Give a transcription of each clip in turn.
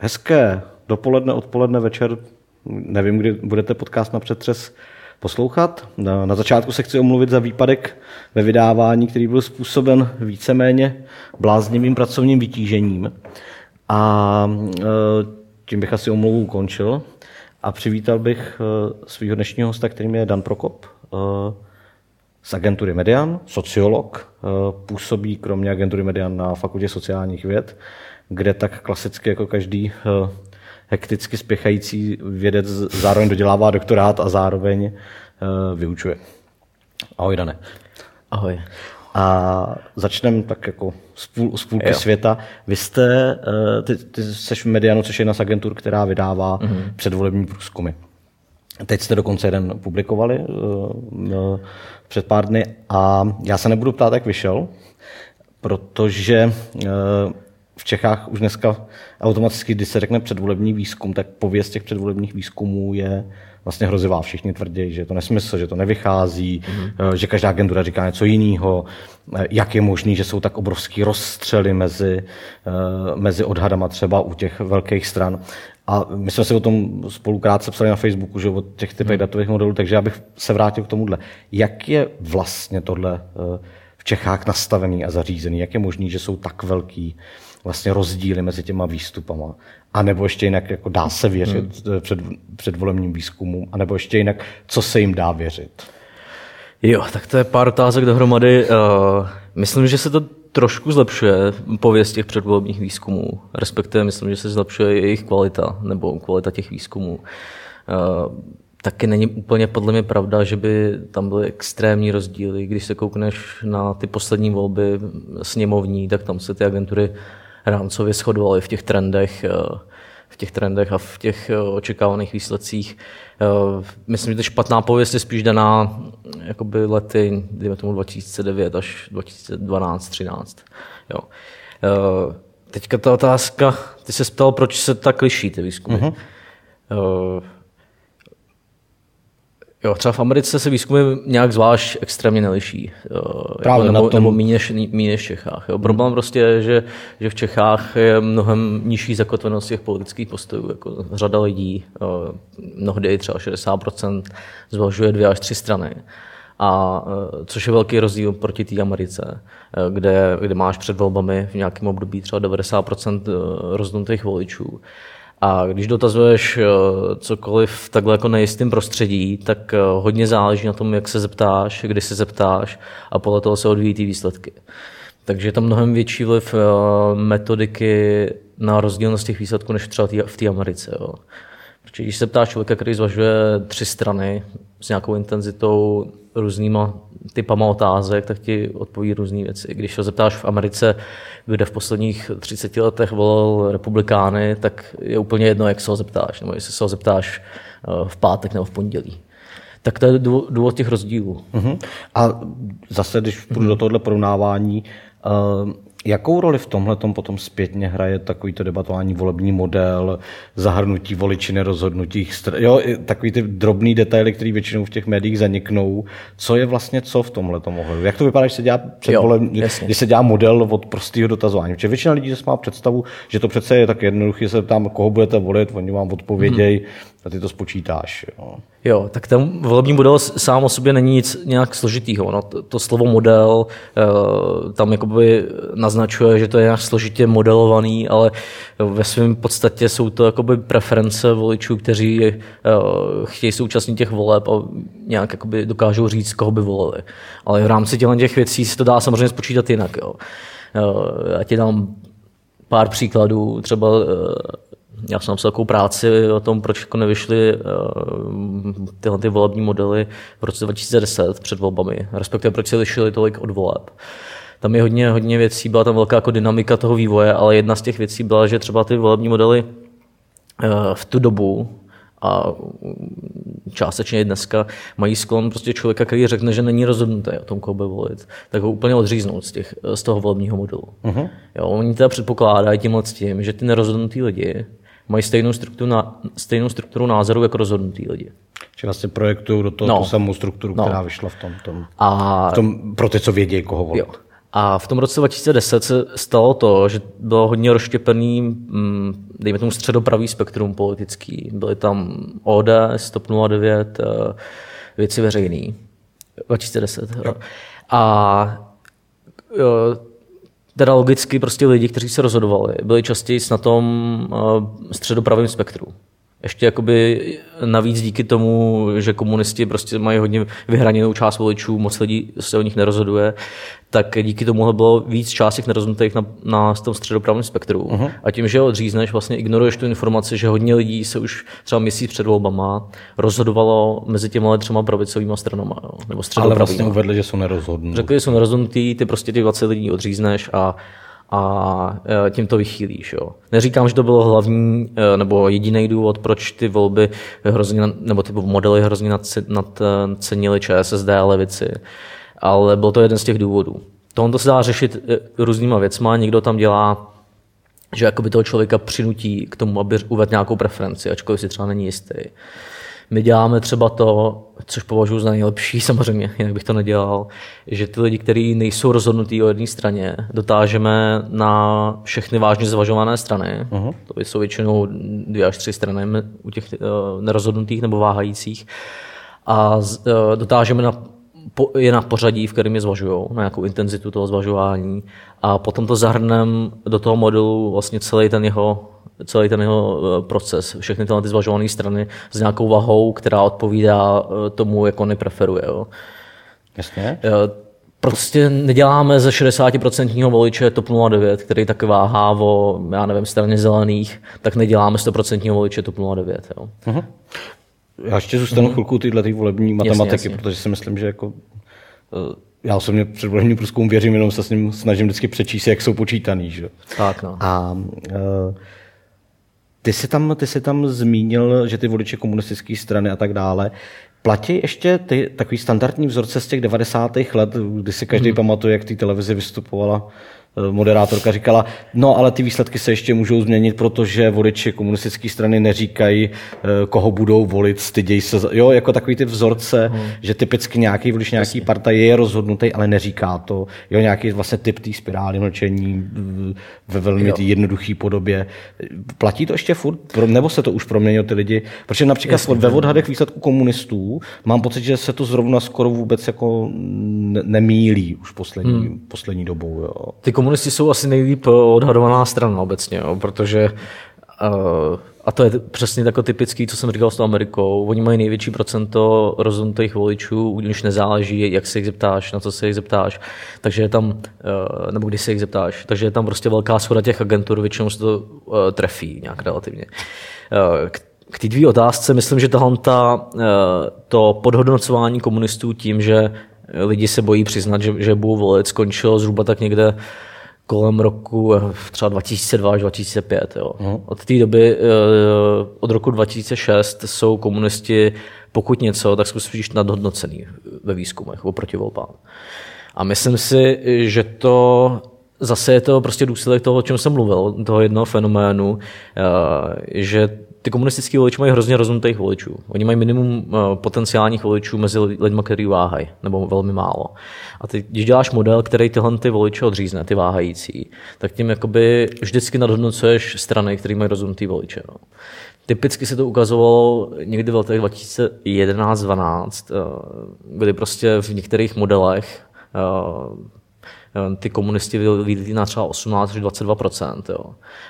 Hezké dopoledne, odpoledne, večer. Nevím, kdy budete podcast Na přetřes poslouchat. Na začátku se chci omluvit za výpadek ve vydávání, který byl způsoben víceméně bláznivým pracovním vytížením. A tím bych asi omluvu ukončil. A přivítal bych svého dnešního hosta, kterým je Dan Prokop z agentury Median, sociolog. Působí kromě agentury Median na Fakultě sociálních věd, kde tak klasicky jako každý hekticky spěchající vědec zároveň dodělává doktorát a zároveň vyučuje. Ahoj, Dane. Ahoj. A začneme tak jako z půlky světa. Vy jste, ty jsi v Medianu, což je jedna z agentur, která vydává předvolební průzkumy. Teď jste dokonce jeden publikovali před pár dny a já se nebudu ptát, jak vyšel, protože v Čechách už dneska automaticky, když se řekne předvolební výzkum, tak pověst těch předvolebních výzkumů je vlastně hrozivá. Všichni tvrdí, že je to nesmysl, že to nevychází, že každá agentura říká něco jiného, jak je možný, že jsou tak obrovský rozstřely mezi odhadama třeba u těch velkých stran. A my jsme si o tom spolu krátce psali na Facebooku, že o těch typech datových modelů, takže já bych se vrátil k tomuhle. Jak je vlastně tohle v Čechách nastavený a zařízený? Jak je možný, že jsou tak velký vlastně rozdíly mezi těma výstupama? A nebo ještě jinak, jako dá se věřit předvolebním výzkumům? A nebo ještě jinak, co se jim dá věřit? Jo, tak to je pár otázek dohromady. Myslím, že se to trošku zlepšuje pověst těch předvolebních výzkumů. Respektive myslím, že se zlepšuje jejich kvalita, nebo kvalita těch výzkumů. Taky není úplně podle mě pravda, že by tam byly extrémní rozdíly. Když se koukneš na ty poslední volby sněmovní, tak tam se ty agentury rámcově shodovaly v těch trendech a v těch očekávaných výsledcích. Myslím, že ta špatná pověst je spíš daná jakoby lety, dejme tomu 2009 až 2012-13. Jo. Teďka ta otázka, ty se ptal, proč se tak liší ty výzkumy. Jo, třeba v Americe se výzkumy nějak zvlášť extrémně neliší. Právě jako, nebo méně než v Čechách. Jo. Problém prostě je, že v Čechách je mnohem nižší zakotvenost těch politických postojů. Jako řada lidí, mnohdy třeba 60%, zvažuje 2 až 3 strany. A což je velký rozdíl proti té Americe, kde máš před volbami v nějakém období třeba 90% rozdumtých voličů. A když dotazuješ cokoliv v takhle jako nejistém prostředí, tak hodně záleží na tom, jak se zeptáš, kdy se zeptáš a podle toho se odvíjí ty výsledky. Takže je tam mnohem větší vliv metodiky na rozdílnost těch výsledků než třeba v té Americe. Jo. Protože když se ptáš člověka, který zvažuje 3 strany s nějakou intenzitou, různýma typama otázek, tak ti odpoví různé věci. Když se zeptáš v Americe, kde v posledních 30 letech volil republikány, tak je úplně jedno, jak se ho zeptáš, nebo jestli se ho zeptáš v pátek nebo v pondělí. Tak to je důvod těch rozdílů. A zase, když půjdu do tohohle porovnávání, jakou roli v tomhletom potom zpětně hraje takovýto debatování, volební model, zahrnutí voličiny, rozhodnutí, jo, takový ty drobný detaily, které většinou v těch médiích zaniknou. Co je vlastně co v tomhletom ohledu? Jak to vypadá, když se dělá předvolební, když se dělá model od prostého dotazování? Protože většina lidí zase má představu, že to přece je tak jednoduché, se ptám, koho budete volit, oni vám odpovědějí a ty to spočítáš. Jo, tak ten volební model sám o sobě není nic nějak složitýho. No, to slovo model tam jakoby naznačuje, že to je nějak složitě modelovaný, ale ve svém podstatě jsou to jakoby preference voličů, kteří chtějí se účastnit těch voleb a nějak jakoby dokážou říct, koho by volili. Ale v rámci těch věcí se to dá samozřejmě spočítat jinak. Jo. Já ti dám pár příkladů, třeba já jsem napsal takovou práci o tom, proč jako nevyšly tyhle ty volební modely v roce 2010 před volbami, respektive proč se lišily tolik od voleb. Tam je hodně věcí, byla tam velká jako dynamika toho vývoje, ale jedna z těch věcí byla, že třeba ty volební modely v tu dobu a částečně i dneska mají sklon prostě člověka, který řekne, že není rozhodnutý o tom, koho bude volit, tak ho úplně odříznout z toho volebního modelu. Jo, oni teda předpokládají tím, že ty nerozhodnutý lidi mají stejnou strukturu názorů jako rozhodnutý lidi. Či vlastně projektují do toho tu samou strukturu, která vyšla v tom pro ty, co vědějí, koho volit. Jo. A v tom roce 2010 se stalo to, že bylo hodně rozštěpený, dejme tomu středopravý spektrum politický. Byly tam ODS, TOP 09, Věci veřejné. 2010. Jo. A teda logicky prostě lidi, kteří se rozhodovali, byli častěji na tom středopravém spektru. Ještě jakoby navíc díky tomu, že komunisti prostě mají hodně vyhraněnou část voličů, moc lidí se o nich nerozhoduje, tak díky tomu bylo víc částek nerozhodnutých na tom středopravném spektru. Uh-huh. A tím, že ho odřízneš, vlastně ignoruješ tu informaci, že hodně lidí se už třeba měsíc před volbama rozhodovalo mezi těmi třema pravicovými stranami. Nebo středopravnými. Ale vlastně uvedli, že jsou nerozhodnutí. Řekli, že jsou nerozhodnutí, ty prostě ty 20 lidí odřízneš a tím to vychýlíš. Jo. Neříkám, že to bylo hlavní nebo jediný důvod, proč ty volby hrozně, nebo ty modely hrozně nadcenily ČSSD a levici, ale byl to jeden z těch důvodů. Tohle se dá řešit různýma věcma, někdo tam dělá, že jakoby toho člověka přinutí k tomu, aby uvedl nějakou preferenci, ačkoliv si třeba není jistý. My děláme třeba to, což považuji za nejlepší, samozřejmě, jinak bych to nedělal, že ty lidi, kteří nejsou rozhodnutí o jedné straně, dotážeme na všechny vážně zvažované strany. Uh-huh. To jsou většinou 2 až 3 strany u těch nerozhodnutých nebo váhajících. A dotážeme je na pořadí, v kterém je zvažují, na nějakou intenzitu toho zvažování. A potom to zahrneme do toho modelu vlastně celý ten jeho proces, všechny tyhle ty zvažované strany s nějakou vahou, která odpovídá tomu, jak on preferuje. Jo. Jasně. Prostě neděláme ze 60% voliče TOP 09, který tak váhá o, já nevím, straně zelených, tak neděláme 100% voliče TOP 09. Jo. Uh-huh. Já ještě zůstanu chvilku tyhle ty volební matematiky, jasně. Protože si myslím, že jako... Já osobně předvolebním průzkumům věřím, jenom se s ním snažím vždycky přečíst, jak jsou počítaný. Že? Tak, no. A ty jsi tam zmínil, že ty voliče komunistické strany a tak dále. Platí ještě ty takový standardní vzorce z těch 90. let, kdy si každý pamatuje, jak ty televizi vystupovala moderátorka, říkala, no ale ty výsledky se ještě můžou změnit, protože voliči komunistické strany neříkají, koho budou volit, stydějí se. Jo, jako takový ty vzorce, že typicky nějaký volič, nějaký parta je rozhodnutý, ale neříká to. Jo, nějaký vlastně typ té spirály mlčení ve velmi jednoduché podobě. Platí to ještě furt? Nebo se to už proměnilo ty lidi? Protože například ve odhadech výsledků komunistů mám pocit, že se to zrovna skoro vůbec jako nemýlí už poslední dobou. Jo. Komunisti jsou asi nejlíp odhadovaná strana obecně, jo, protože a to je přesně jako typický, co jsem říkal s tou Amerikou, oni mají největší procento rozhodnutých voličů, už nezáleží, jak se jich zeptáš, na co se jich zeptáš, takže je tam, nebo když se jich zeptáš, takže je tam prostě velká shoda těch agentur, většinou se to trefí nějak relativně. K té dvě otázce, myslím, že to podhodnocování komunistů tím, že lidi se bojí přiznat, že budou volit, skončilo zhruba tak někde kolem roku třeba 2002 až 2005. Jo. Od té doby, od roku 2006 jsou komunisti, pokud něco, tak jsou spíš nadhodnocený ve výzkumech oproti volbám. A myslím si, že to zase je to prostě důsledek toho, o čem jsem mluvil, toho jednoho fenoménu, že ty komunistický voliči mají hrozně rozumných voličů. Oni mají minimum potenciálních voličů mezi lidmi, kteří váhají, nebo velmi málo. A ty, když děláš model, který tyhle ty voliče odřízne, ty váhající, tak tím jakoby vždycky nadhodnocuješ strany, které mají rozumný voliče. No. Typicky se to ukazovalo někdy v letech 2011-12, kdy prostě v některých modelech ty komunisti vyvídli na třeba 18 až 22%. Jo.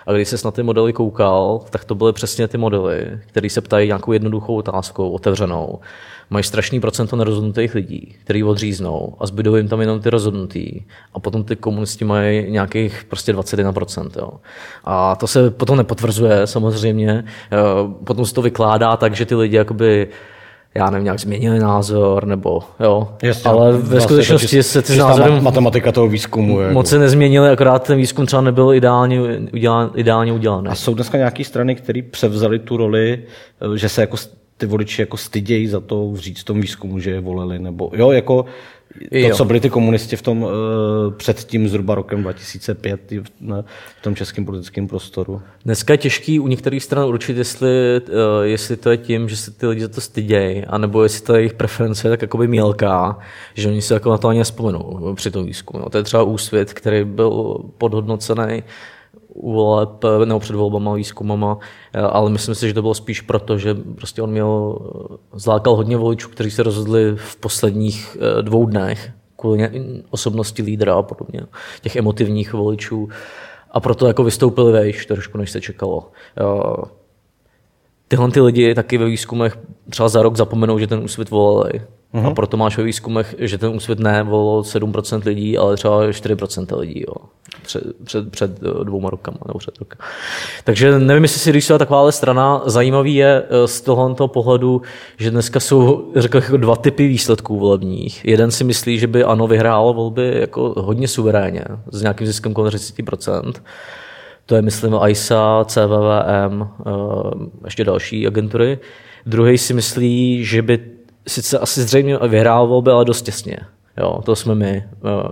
A když ses na ty modely koukal, tak to byly přesně ty modely, které se ptají nějakou jednoduchou otázkou, otevřenou. Mají strašný procento nerozhodnutých lidí, který odříznou a zbydou jim tam jenom ty rozhodnutí. A potom ty komunisti mají nějakých prostě 21%. Jo. A to se potom nepotvrzuje samozřejmě. Potom se to vykládá tak, že ty lidi jakoby... Já nevím, nějak změnili názor, nebo jo. Jasně, ale ve skutečnosti taky, se ty názory... Matematika toho výzkumu. Moc se nezměnily, akorát ten výzkum třeba nebyl ideálně udělaný. A jsou dneska nějaké strany, které převzaly tu roli, že se jako ty voliči jako stydějí za to říct v tom výzkumu, že je volili, nebo jo, jako to, co byli ty komunisti v tom před tím zhruba rokem 2005 v tom českém politickém prostoru. Dneska je těžký u některých stran určit, jestli to je tím, že se ty lidi za to stydějí, anebo jestli ta jejich preference je tak jakoby mělká, že oni se jako na to ani vzpomenou při tom výzkumu. No, to je třeba Úsvit, který byl podhodnocený u voleb, nebo před volbama, výzkumama, ale myslím si, že to bylo spíš proto, že prostě on zlákal hodně voličů, kteří se rozhodli v posledních 2 dnech kvůli osobnosti lídra a podobně, těch emotivních voličů, a proto jako vystoupili vejš trošku, než se čekalo. Tyhle ty lidi taky ve výzkumech třeba za rok zapomenou, že ten Úsvit volali. A proto máš ve výzkumech, že ten Úsvit nevolil 7% lidí, ale třeba 4% lidí, jo. Před 2 rokama nebo před rokem. Takže nevím, jestli si rýsuje takováhle strana. Zajímavý je z tohoto pohledu, že dneska jsou, řekl, jako 2 typy výsledků volebních. Jeden si myslí, že by ANO vyhrál volby jako hodně suverénně, s nějakým ziskem kolem 30%. To je, myslím, AISA, CVVM, ještě další agentury. Druhý si myslí, že by sice asi zřejmě vyhrál volby, ale dost těsně. Jo, to jsme my,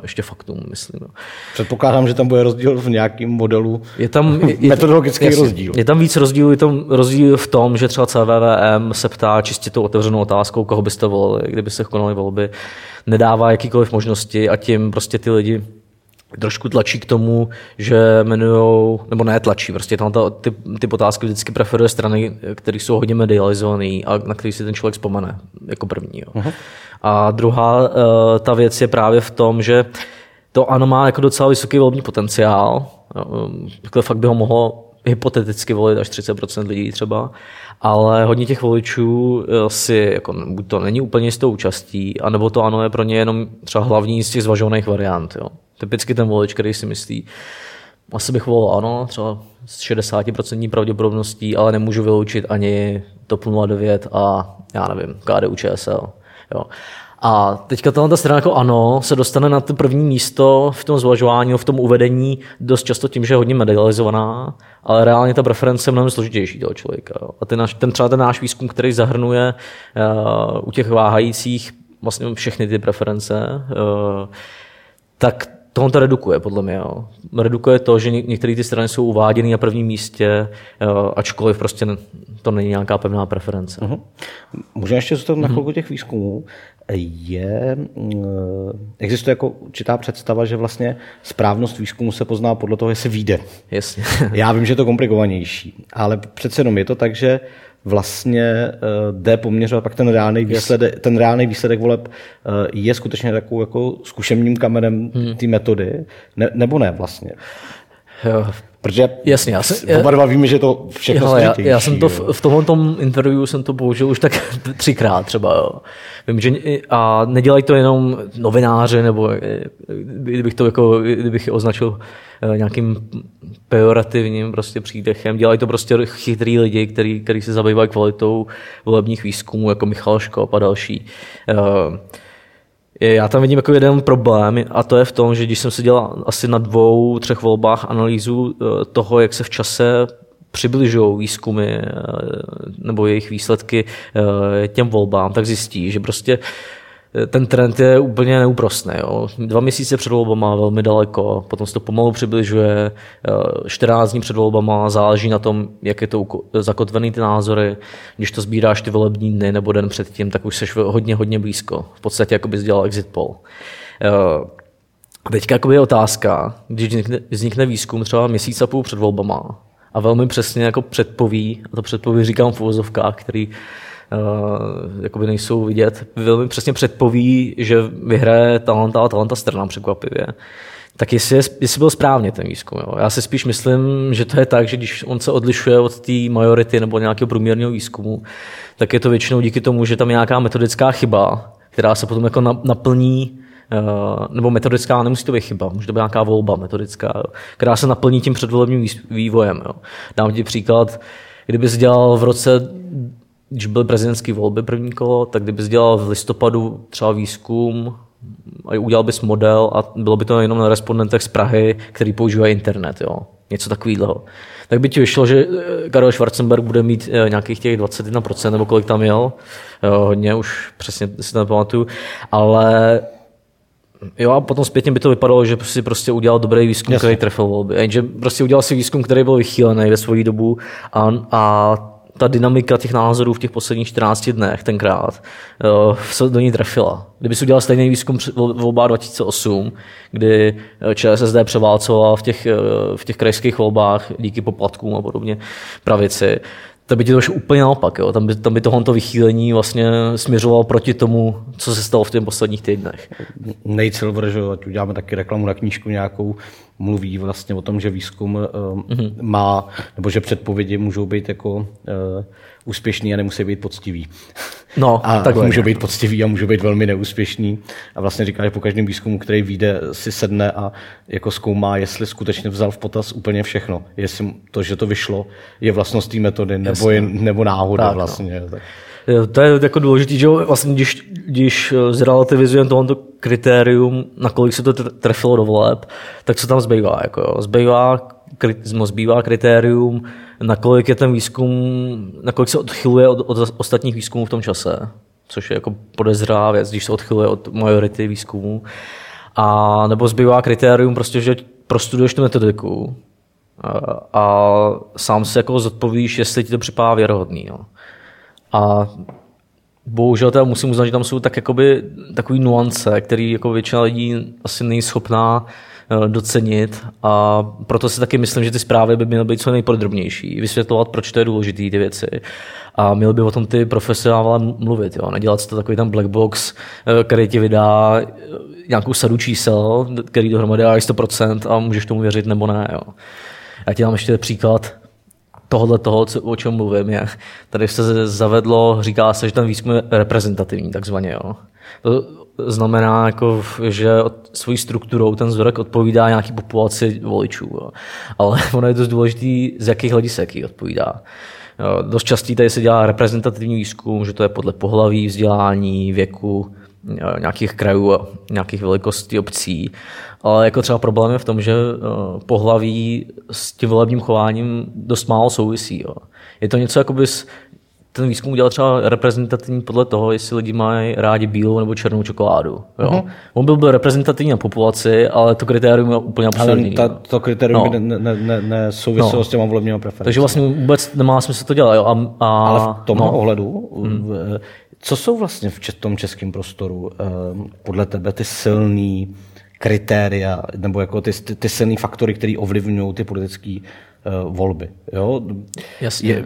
ještě faktům, myslím. Předpokládám, že tam bude rozdíl v nějakém modelu, metodologický rozdíl. Je tam víc rozdílů, je tam rozdíl v tom, že třeba CVVM se ptá čistě tou otevřenou otázkou, koho byste volili, kdyby se konaly volby, nedává jakýkoliv možnosti a tím prostě ty lidi trošku tlačí k tomu, že jmenujou, nebo ne tlačí, prostě tam ty otázky vždycky preferuje strany, které jsou hodně medializované a na který si ten člověk vzpomene jako první. Jo. Uh-huh. A druhá ta věc je právě v tom, že to ANO má jako docela vysoký volební potenciál, takhle fakt by ho mohlo hypoteticky volit až 30% lidí třeba, ale hodně těch voličů si, jako, buď to není úplně s tou účastí, anebo to ANO je pro ně jenom třeba hlavní z těch zvažovaných variant. Jo. Typicky ten volič, který si myslí, asi bych volil ANO, třeba s 60% pravděpodobností, ale nemůžu vyloučit ani TOP 09 a já nevím, KDU-ČSL. Jo. A teďka ta strana jako ANO se dostane na to první místo v tom zvažování, v tom uvedení dost často tím, že je hodně medializovaná, ale reálně ta preference je mnohem složitější toho člověka. Jo. A ten náš výzkum, který zahrnuje u těch váhajících vlastně všechny ty preference, tak tohle to redukuje, podle mě. Jo. Redukuje to, že některé ty strany jsou uváděny na prvním místě, ačkoliv prostě to není nějaká pevná preference. Uh-huh. Možná ještě zůstat na chvilku těch výzkumů. Existuje jako určitá představa, že vlastně správnost výzkumu se pozná podle toho, jestli vyjde. Jasně. Já vím, že je to komplikovanější, ale přece jenom je to tak, že vlastně jde poměřovat pak ten reálný výsledek voleb je skutečně takovou jako zkušebním kamenem té metody, ne, nebo ne vlastně? Jo. Protože jasně, oba dva víme, že to všechno složitější. Já jsem to v tomto interview jsem to použil už tak 3krát třeba. Jo. Vím, že a nedělají to jenom novináři, nebo kdybych je označil nějakým pejorativním prostě přídechem. Dělají to prostě chytrý lidi, kteří se zabývají kvalitou volebních výzkumů, jako Michal Škop a další. Já tam vidím jako jeden problém a to je v tom, že když jsem si dělal asi na 2-3 volbách analýzu toho, jak se v čase přibližují výzkumy nebo jejich výsledky těm volbám, tak zjistí, že prostě ten trend je úplně neúprosný. 2 měsíce před volbama velmi daleko, potom se to pomalu přibližuje, 14 dní před volbama, záleží na tom, jak je to zakotvený ty názory. Když to sbíráš ty volební dny nebo den předtím, tak už jsi hodně blízko. V podstatě jako bys dělal exit poll. Teďka je otázka, když vznikne výzkum třeba 1,5 měsíce před volbama a velmi přesně jako předpoví, a to předpoví říkám v uvozovkách, který jakoby nejsou vidět, velmi přesně předpoví, že vyhraje talenta strana překvapivě. Tak jestli byl správně ten výzkum. Jo. Já si spíš myslím, že to je tak, že když on se odlišuje od té majority nebo nějakého průměrného výzkumu, tak je to většinou díky tomu, že tam je nějaká metodická chyba, která se potom jako naplní, nebo metodická, nemusí to být chyba, může to být nějaká volba metodická, jo, která se naplní tím předvolebním vývojem. Jo. Dám ti příklad, kdyby jsi dělal v roce, když byly prezidentské volby první kolo, tak kdyby jsi dělal v listopadu třeba výzkum udělal bys model a bylo by to jenom na respondentech z Prahy, který používají internet, jo. Něco takového. Tak by ti vyšlo, že Karel Schwarzenberg bude mít nějakých těch 21%, nebo kolik tam jel. Hodně, už přesně si to nepamatuju. Ale jo, a potom zpětně by to vypadalo, že si prostě udělal dobrý výzkum, jasně, který trefil volby. Jenže prostě udělal si výzkum, který byl vychýlený ve svoji dobu a ta dynamika těch názorů v těch posledních 14 dnech tenkrát se do ní trefila. Kdyby si udělal stejný výzkum volbách 2008, kdy ČSSD převálcovala v těch krajských volbách díky poplatkům a podobně pravici, to by ti to už úplně naopak. Jo? Tam by tohoto vychýlení vlastně směřovalo proti tomu, co se stalo v těch posledních týdnech. Nate Silver, že ať uděláme taky reklamu na knížku nějakou, mluví vlastně o tom, že výzkum má, nebo že předpovědi můžou být jako úspěšný a nemusí být poctivý. No, a takhle. Můžou být poctivý a můžou být velmi neúspěšný. A vlastně říká, že po každém výzkumu, který vyjde, si sedne a jako zkoumá, jestli skutečně vzal v potaz úplně všechno. Jestli to, že to vyšlo, je vlastnost té metody, nebo náhoda tak, vlastně. No. Tak. To je jako důležité, že vlastně, když zrelativizujeme tohoto kritérium, nakolik se to trefilo do voleb, tak co tam zbývá? Jako, zbývá kritérium, nakolik je ten výzkum, nakolik se odchyluje od ostatních výzkumů v tom čase, což je jako podezřelá věc, když se odchyluje od majority výzkumů. A nebo zbývá kritérium, prostě, že prostuduješ tu metodiku a sám se jako zodpovíš, jestli ti to připadá věrohodný. Jo. A bohužel teda musím uznat, že tam jsou tak jakoby takový nuance, který jako většina lidí asi nejschopná docenit, a proto si taky myslím, že ty zprávy by měly být co nejpodrobnější, vysvětlovat, proč to je důležité, ty věci. A měli by o tom ty profesionále mluvit, jo? Nedělat si to takový tam black box, který ti vydá nějakou sadu čísel, který dohromady dá 100% a můžeš tomu věřit nebo ne. Jo? Já ti dám ještě příklad toho, o čem mluvím, je. Tady se zavedlo, říká se, že ten výzkum je reprezentativní, takzvaně. Jo. To znamená, jako, že svojí strukturou ten vzorek odpovídá nějaký populaci voličů. Jo. Ale ono je dost důležitý, z jakých hledisek jí odpovídá. Jo. Dost častý tady se dělá reprezentativní výzkum, že to je podle pohlaví, vzdělání, věku, nějakých krajů a nějakých velikostí obcí. Ale jako třeba problém je v tom, že pohlaví s tím volebním chováním dost málo souvisí. Jo. Je to něco, jako bys ten výzkum udělal třeba reprezentativní podle toho, jestli lidi mají rádi bílou nebo černou čokoládu. Jo. Mm-hmm. On byl reprezentativní na populaci, ale to kritérium je úplně absurdní. Ale to kritérium by nesouviselo s těma volebníma preferencemi. Takže vlastně vůbec nemá smysl to dělat. Jo. Ale v tomhle ohledu... Co jsou vlastně v tom českém prostoru podle tebe ty silný kritéria, nebo jako ty silný faktory, které ovlivňují ty politické volby? Jo? Jasně.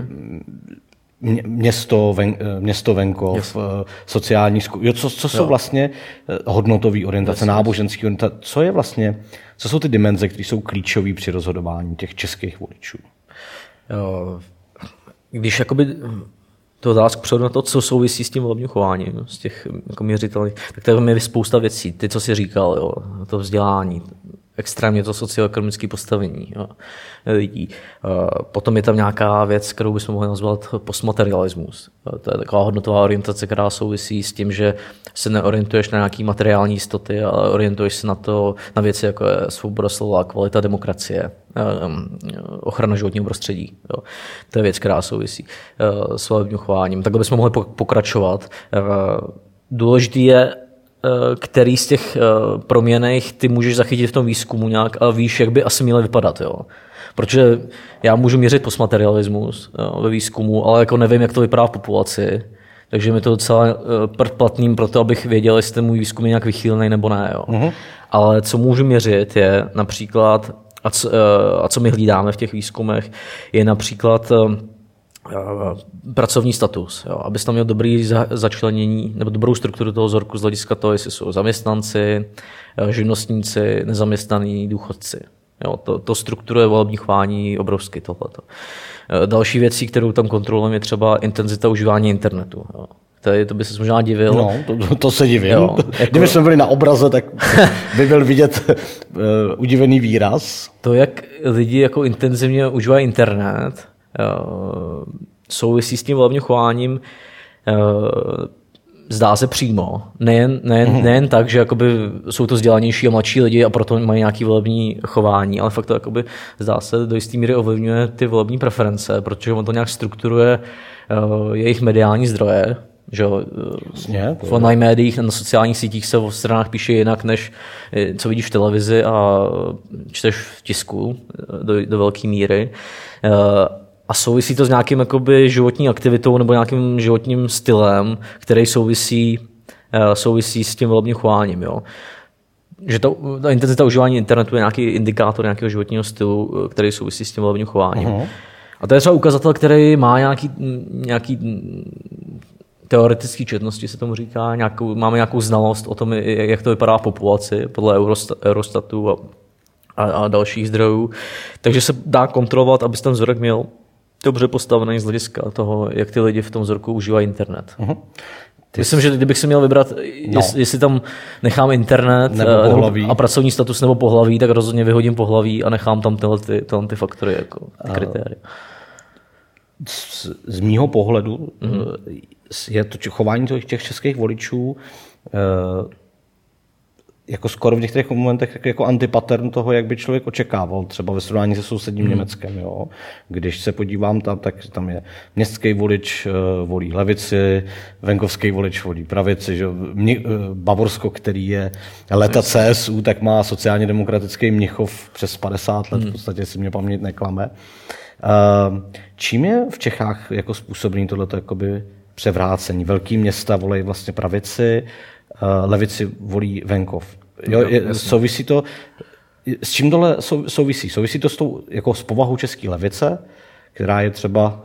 Město venkov, jasně, sociální skupiny. Co jsou vlastně hodnotové orientace, náboženské orientace? Co jsou ty dimenze, které jsou klíčové při rozhodování těch českých voličů? Jo. Když jakoby... To otázku přehodu na to, co souvisí s tím volebním chováním, z těch jako měřitelných, tak tam je spousta věcí. Ty, co jsi říkal, jo, to vzdělání, extrémně to socioekonomické postavení lidí. Potom je tam nějaká věc, kterou bychom mohli nazvat postmaterialismus. To je taková hodnotová orientace, která souvisí s tím, že se neorientuješ na nějaké materiální jistoty, ale orientuješ se na věci, jako je svoboda slova, kvalita demokracie, ochrana životního prostředí. Jo. To je věc, která souvisí s volebním chováním. Takhle bychom mohli pokračovat. Důležitý je, který z těch proměnných ty můžeš zachytit v tom výzkumu nějak a víš, jak by asi měly vypadat. Jo? Protože já můžu měřit postmaterialismus ve výzkumu, ale jako nevím, jak to vypadá v populaci, takže mi to docela platným pro to, abych věděl, jestli ten můj výzkum je nějak vychýlený nebo ne. Jo? Mm-hmm. Ale co můžu měřit je například, a co my hlídáme v těch výzkumech, je například pracovní status, jo. Abys tam měl dobrý začlenění nebo dobrou strukturu toho vzorku z hlediska toho, jestli jsou zaměstnanci, živnostníci, nezaměstnaní, důchodci. Jo, to strukturuje volební chování obrovsky tohleto. Další věcí, kterou tam kontrolujeme, je třeba intenzita užívání internetu. Jo. Tady to by se možná divil. No, to se divil. Jo, jako... Kdyby jsme byli na obraze, tak by byl vidět udivený výraz. To, jak lidi jako intenzivně užívají internet, souvisí s tím volebním chováním zdá se přímo. Nejen tak, že jakoby jsou to vzdělanější a mladší lidi a proto mají nějaké volební chování, ale fakt to jakoby, zdá se, do jisté míry ovlivňuje ty volební preference, protože on to nějak strukturuje jejich mediální zdroje. Že v online médiích a na sociálních sítích se o stranách píše jinak, než co vidíš v televizi a čteš v tisku do velké míry. A souvisí to s nějakým jakoby, životní aktivitou nebo nějakým životním stylem, který souvisí s tím volebním chováním. Jo? Že ta intenzita užívání internetu je nějaký indikátor nějakého životního stylu, který souvisí s tím volebním chováním. Uhum. A to je třeba ukazatel, který má nějaký teoretické četnosti se tomu říká, máme nějakou znalost o tom, jak to vypadá v populaci podle Eurostatu a dalších zdrojů. Takže se dá kontrolovat, aby ten vzorek měl dobře postavený z hlediska toho, jak ty lidi v tom vzorku užívají internet. Uh-huh. Myslím, že kdybych si měl vybrat, jestli tam nechám internet a pracovní status nebo pohlaví, tak rozhodně vyhodím pohlaví a nechám tam tyhle faktory, jako ty kritéria. Z mýho pohledu je to chování těch českých voličů jako skoro v některých momentech jako antipattern toho, jak by člověk očekával, třeba ve srovnání se sousedním Německem. Jo. Když se podívám tam, tak tam je městský volič volí levici, venkovský volič volí pravici. Že? Bavorsko, který je leta CSU, tak má sociálně demokratický Mnichov přes 50 let, v podstatě si mě paměť neklame. Čím je v Čechách jako způsobný tohleto jakoby převrácení? Velký města volí vlastně pravici, levici volí venkov. Jo, souvisí to, s čím tohle souvisí? Souvisí to s tou jako s povahou české levice, která je třeba,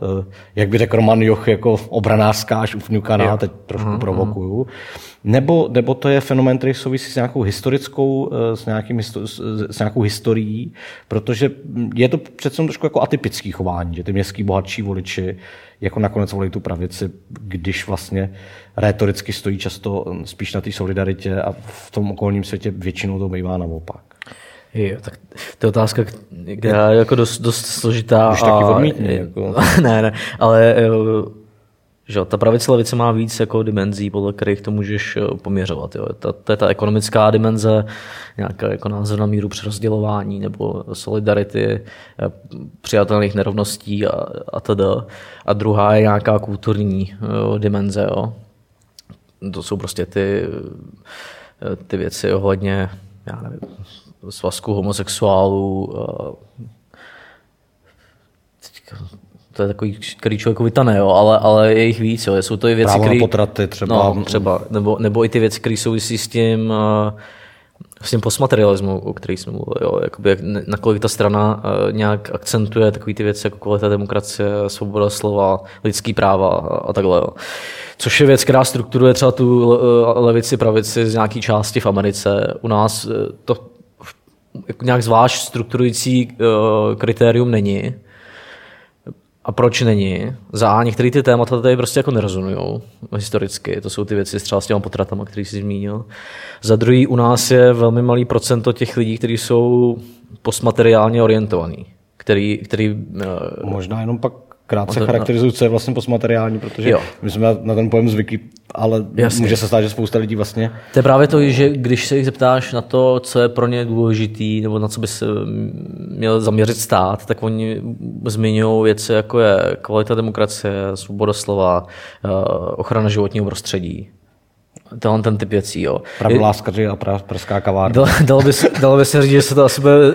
jak by řekl Roman Joch, jako obranářská až ufňukaná, teď trošku provokuju. Nebo to je fenomén, který souvisí s nějakou historickou, s nějakou historií, protože je to přece trošku jako atypický chování, že ty městský bohatší voliči jako nakonec volí tu pravici, když vlastně rétoricky stojí často spíš na té solidaritě a v tom okolním světě většinou to bývá naopak. Jo, tak to je otázka, která je jako dost složitá. Už taky odmítně. Jako. Ne, ale že, ta pravice levice má víc jako dimenzí, podle kterých to můžeš poměřovat. Jo. To je ta ekonomická dimenze, nějaká jako názor na míru přerozdělování nebo solidarity, přijatelných nerovností a td. A druhá je nějaká kulturní dimenze. Jo. To jsou prostě ty věci ohledně, já nevím, svazku homosexuálů. To je takový, který člověku vytane, jo, ale je jich víc. Jo. Jsou to i věci, právo na potraty třeba. No, třeba. Nebo i ty věci, které souvisí s tím postmaterialismu, o kterých jsme mluvili. Jo. Jakoby, nakolik ta strana nějak akcentuje takové ty věci jako kvalita demokracie, svoboda slova, lidský práva a takhle. Jo. Což je věc, která strukturuje třeba tu levici, pravici z nějaké části v Americe. U nás to nějak zvlášť strukturující kritérium není. A proč není? Za některé ty témata tady prostě jako nerozumujou historicky. To jsou ty věci třeba s těma potratama, který jsi zmínil. Za druhý u nás je velmi malý procento těch lidí, kteří jsou postmateriálně orientovaní. Který možná jenom pak krátce charakterizují, co je vlastně postmateriální, protože my jsme na ten pojem zvyklí, ale jasně. Může se stát, že spousta lidí vlastně... To je právě to, že když se jich zeptáš na to, co je pro ně důležitý, nebo na co by se měl zaměřit stát, tak oni zmiňují věci, jako je kvalita demokracie, svoboda slova, ochrana životního prostředí. Tohle ten typ věcí, jo. Pravilá skrži a prská kavárna. Dalo by se říct, že se to asi bude...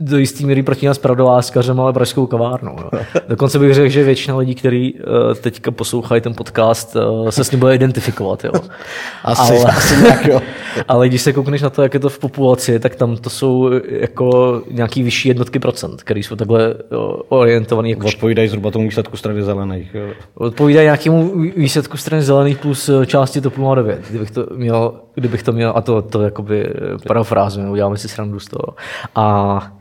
do jistý míry proti nás pravdoláskařem, ale pražskou kavárnou. No. Dokonce bych řekl, že většina lidí, kteří teďka poslouchají ten podcast, se s ním bude identifikovat. Jo. Asi tak, jo. Ale když se koukneš na to, jak je to v populaci, tak tam to jsou jako nějaký vyšší jednotky procent, které jsou takhle orientované. Jako odpovídají zhruba tomu výsledku strany zelených. Jo. Odpovídají nějakému výsledku strany zelených plus části TOP 09. Kdybych to měl, a to jakoby parafrázuji, uděláme si srandu z toho. A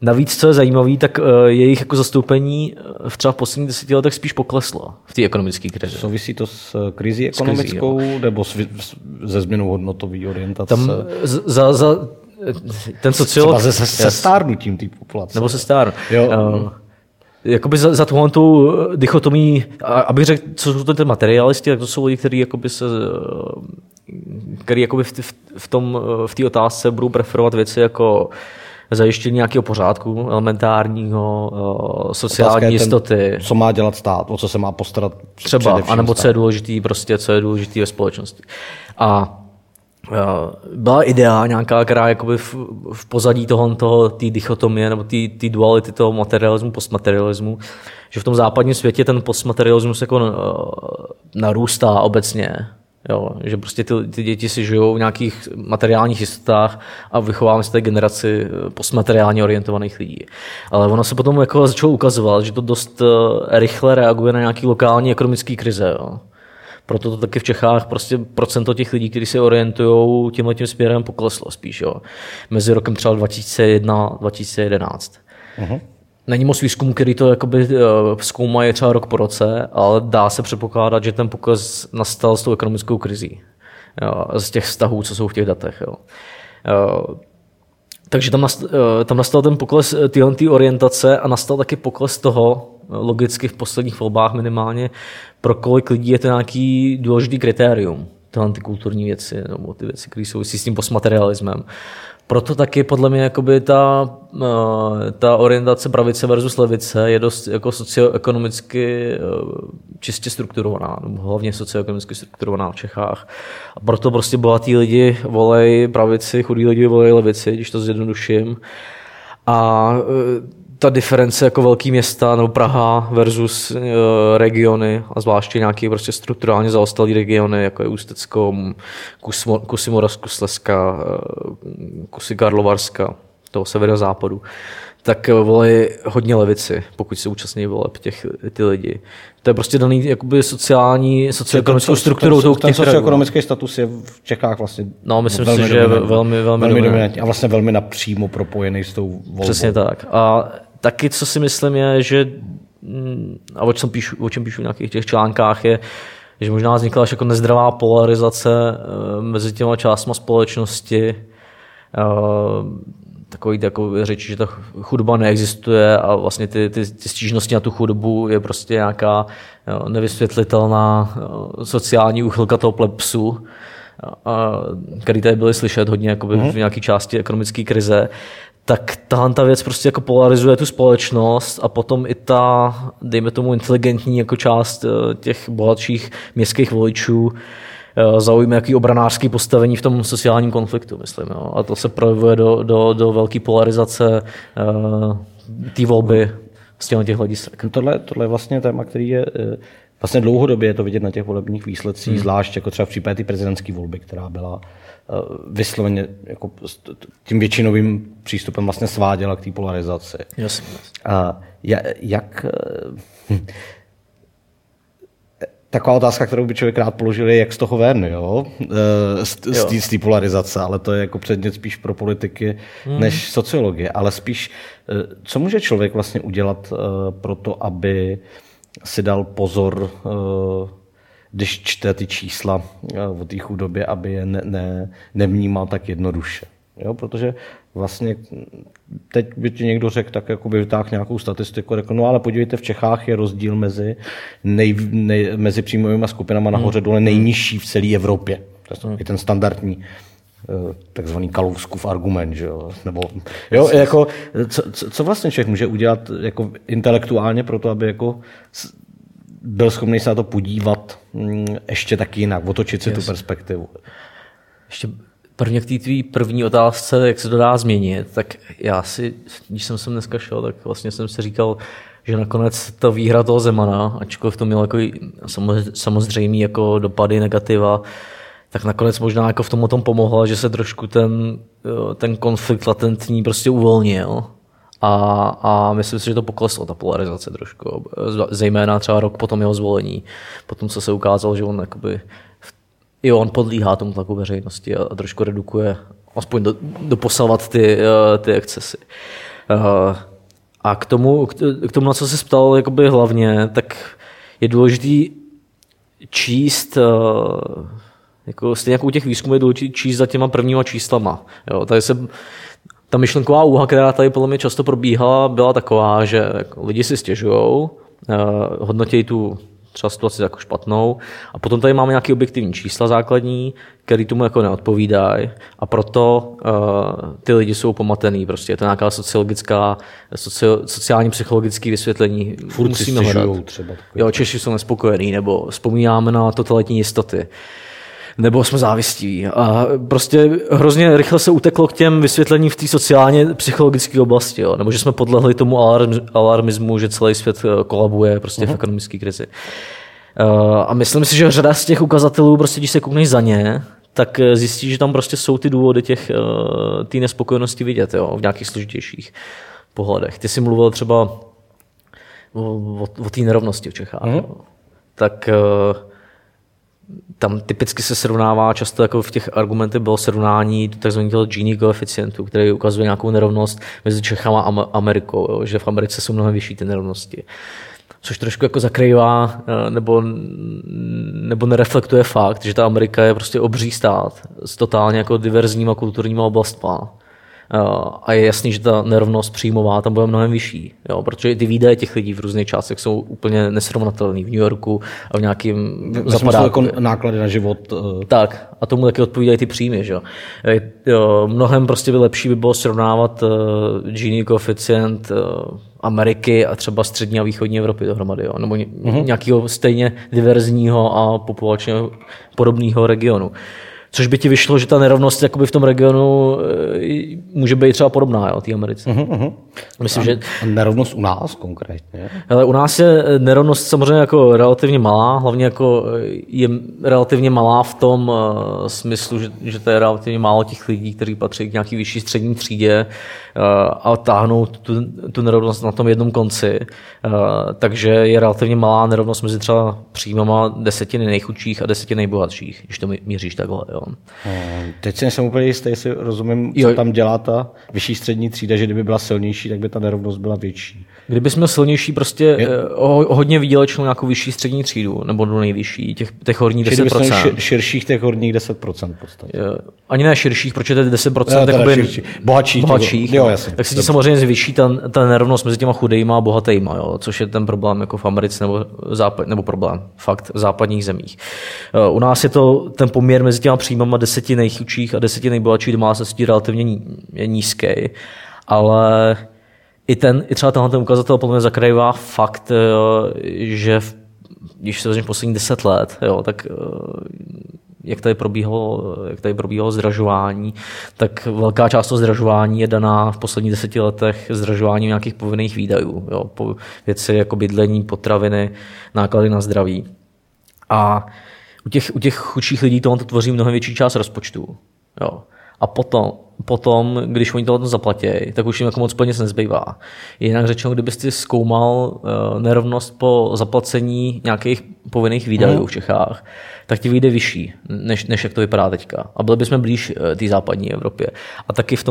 navíc, co je zajímavé, tak jejich jako zastoupení v třeba v posledních 10 letech spíš pokleslo v té ekonomické krizi. Souvisí to s krizí ekonomickou nebo se změnou hodnotové orientace? Tam za ten sociolog... Třeba se stárnutím té populace. Nebo se stárnutím. Jakoby za tuhle tu dichotomii, abych řekl, co jsou to ty materialisti, tak to jsou lidi, kteří v té otázce budou preferovat věci jako zajištění nějakého pořádku elementárního, sociální jistoty. Co má dělat stát, o co se má postarat třeba, anebo co je důležitý ve společnosti. A byla idea nějaká, která jakoby v pozadí té dichotomie nebo té duality toho materialismu, postmaterialismu, že v tom západním světě ten postmaterialismus jako narůstá obecně. Jo, že prostě ty děti si žijou v nějakých materiálních jistotách a vychováme se té generaci postmateriálně orientovaných lidí. Ale ono se potom jako začalo ukazovat, že to dost rychle reaguje na nějaké lokální ekonomické krize. Jo. Proto to taky v Čechách prostě procento těch lidí, kteří se orientují tímhletím směrem, pokleslo spíš. Jo. Mezi rokem třeba 2001 a 2011. Uh-huh. Není moc výzkum, který to jakoby zkoumají třeba rok po roce, ale dá se předpokládat, že ten pokles nastal s tou ekonomickou krizí. Jo, z těch vztahů, co jsou v těch datech. Jo. Takže tam nastal ten pokles té orientace a nastal taky pokles toho, logicky v posledních volbách minimálně, pro kolik lidí je to nějaký důležitý kritérium. Ty antikulturní věci, nebo ty věci, které souvisí s tím postmaterialismem. Proto taky podle mě jakoby ta orientace pravice versus levice je dost jako socioekonomicky čistě strukturovaná, nebo hlavně socioekonomicky strukturovaná v Čechách. A proto prostě bohatí lidi volejí pravici, chudí lidi volejí levici, když to zjednoduším. A ta diference jako velký města nebo Praha versus regiony a zvláště nějaké prostě strukturálně zaostalé regiony, jako je Ústecko, kusy Moravsku, Slezska, kusy Karlovarska, toho severozápadu, tak volají hodně levici, pokud se účastní voleb ty lidi. To je prostě daný jakoby socioekonomickou strukturou. Ten socioekonomický status je v Čechách vlastně myslím si, že je velmi dominantní. A vlastně velmi napřímo propojený s tou volbou. Přesně tak. A taky, co si myslím, je, že a o čem píšu v nějakých těch článkách, je, že možná vznikla až jako nezdravá polarizace mezi těma částma společnosti, takový jako řeči, že ta chudoba neexistuje a vlastně ty stížnosti na tu chudobu je prostě nějaká nevysvětlitelná sociální úchylka toho plebsu, který tady byly slyšet hodně jakoby v nějaké části ekonomické krize, tak tahle ta věc prostě jako polarizuje tu společnost a potom i ta, dejme tomu, inteligentní jako část těch bohatších městských voličů zaujíme jaký obranářský postavení v tom sociálním konfliktu, myslím. Jo. A to se projevuje do velké polarizace té volby z těch hledisek. Tohle je vlastně téma, který je vlastně dlouhodobě je to vidět na těch volebních výsledcích, zvlášť jako třeba v případě té prezidentské volby, která byla vysloveně jako tím většinovým přístupem vlastně sváděla k té polarizaci. Jasně. Taková otázka, kterou by člověk rád položil, je, jak z toho ven, jo? Z té polarizace, ale to je jako předmět spíš pro politiky než sociologie. Ale spíš, co může člověk vlastně udělat pro to, aby si dal pozor, když čte ty čísla o té chudobě, aby je nevnímal tak jednoduše. Jo? Protože vlastně teď by ti někdo řekl, tak jako by vytáhl nějakou statistiku, řekl, no ale podívejte, v Čechách je rozdíl mezi příjmovými skupinami nahoře dole nejnižší v celé Evropě. To je ten standardní takzvaný Kalouskův argument, že jo? Nebo jo, jako co vlastně člověk může udělat jako intelektuálně pro to, aby jako byl schopný se na to podívat ještě tak jinak, otočit si tu perspektivu. Ještě prvně k té tvý první otázce, jak se to dá změnit, tak já si, když jsem sem dneska šel, tak vlastně jsem si říkal, že nakonec ta výhra toho Zemana, ačkoliv to mělo jako samozřejmě jako dopady negativa, tak nakonec možná jako v tom pomohla, že se trošku ten konflikt latentní prostě uvolnil. A myslím si, že to pokleslo, ta polarizace trošku, zejména třeba rok potom jeho zvolení, potom co se ukázalo, že on jakoby on podlíhá tomu tlaku veřejnosti a trošku redukuje, aspoň doposavat ty excesy. A k tomu, na co jsi ptal jakoby hlavně, tak je důležitý číst, jako stejně jako u těch výzkumů je důležitý číst za těma prvníma číslama. Jo, tady se ta myšlenková úha, která tady podle mě často probíhala, byla taková, že lidi si stěžujou, hodnotí tu třeba situaci jako špatnou a potom tady máme nějaké objektivní čísla základní, které tomu jako neodpovídají a proto ty lidi jsou pomatený. Prostě je to nějaká sociologická, sociální psychologické vysvětlení. Furt musíme hledat. Třeba jo, Češi jsou nespokojení nebo vzpomínáme na totalitní jistoty. Nebo jsme závistiví. A prostě hrozně rychle se uteklo k těm vysvětlením v té sociálně psychologické oblasti. Jo. Nebo že jsme podlehli tomu alarmismu, že celý svět kolabuje prostě v ekonomické krizi. A myslím si, že řada z těch ukazatelů, prostě, když se koukneš za ně, tak zjistíš, že tam prostě jsou ty důvody té nespokojenosti vidět, jo, v nějakých složitějších pohledech. Ty jsi mluvil třeba o té nerovnosti v Čechách. Tak... Tam typicky se srovnává, často jako v těch argumentech bylo srovnání takzvaného Gini koeficientu, který ukazuje nějakou nerovnost mezi Čechama a Amerikou, jo, že v Americe jsou mnohem vyšší ty nerovnosti. Což trošku jako zakrývá nebo nereflektuje fakt, že ta Amerika je prostě obří stát s totálně jako diverzníma kulturníma oblastma. A je jasný, že ta nerovnost příjmová tam bude mnohem vyšší, jo, protože ty výdaje těch lidí v různých částech jsou úplně nesrovnatelný v New Yorku a v nějakým zapadáku. Jako náklady na život. Tak, a tomu taky odpovídají ty příjmy. Že? Mnohem prostě lepší by bylo srovnávat Gini koeficient Ameriky a třeba střední a východní Evropy dohromady, jo, nebo nějakého stejně diverzního a populačně podobného regionu. Což by ti vyšlo, že ta nerovnost jakoby v tom regionu může být třeba podobná, jo, té Americe. Myslím, že... A nerovnost u nás konkrétně? Ale u nás je nerovnost samozřejmě jako relativně malá, hlavně jako je relativně malá v tom smyslu, že to je relativně málo těch lidí, kteří patří k nějaký vyšší střední třídě a táhnou tu nerovnost na tom jednom konci. Takže je relativně malá nerovnost mezi třeba příjmama 10 nejchudších a 10 nejbohatších, když to míříš takhle, jo. Teď si nejsem úplně jistý, jestli rozumím, co tam dělá ta vyšší střední třída, že kdyby byla silnější, tak by ta nerovnost byla větší. Kdyby jsme silnější, prostě hodně výdělečnou nějakou vyšší střední třídu, nebo do nejvyšší, těch horních 10%. Širších těch horních 10% v podstatě. Ani ne širších, protože těch 10% bohatších. Jo, jasně, tak se ti samozřejmě zvyší ta nerovnost mezi těma chudejma a bohatejma, jo, což je ten problém jako v Americe nebo problém fakt v západních zemích. U nás je to ten poměr mezi těma příjmama 10 nejchudších a 10 nejbohatších domácností relativně nízký, ale i třeba tenhle ukazatel podle mě zakrývá fakt, že když se vezmeme poslední 10 let, jo, tak jak tady probíhalo zdražování, tak velká část toho zdražování je daná v posledních 10 letech zdražováním nějakých povinných výdajů. Jo, věci jako bydlení, potraviny, náklady na zdraví. A u těch chudších lidí tohle to tvoří mnohem větší část rozpočtu. Jo. A potom, když oni tohle zaplatí, tak už jim jako moc peněz nezbývá. Jinak řečeno, kdybyste zkoumal nerovnost po zaplacení nějakých povinných výdajů v Čechách, tak ti vyjde vyšší, než jak to vypadá teďka. A byli bychom blíž té západní Evropě. A taky v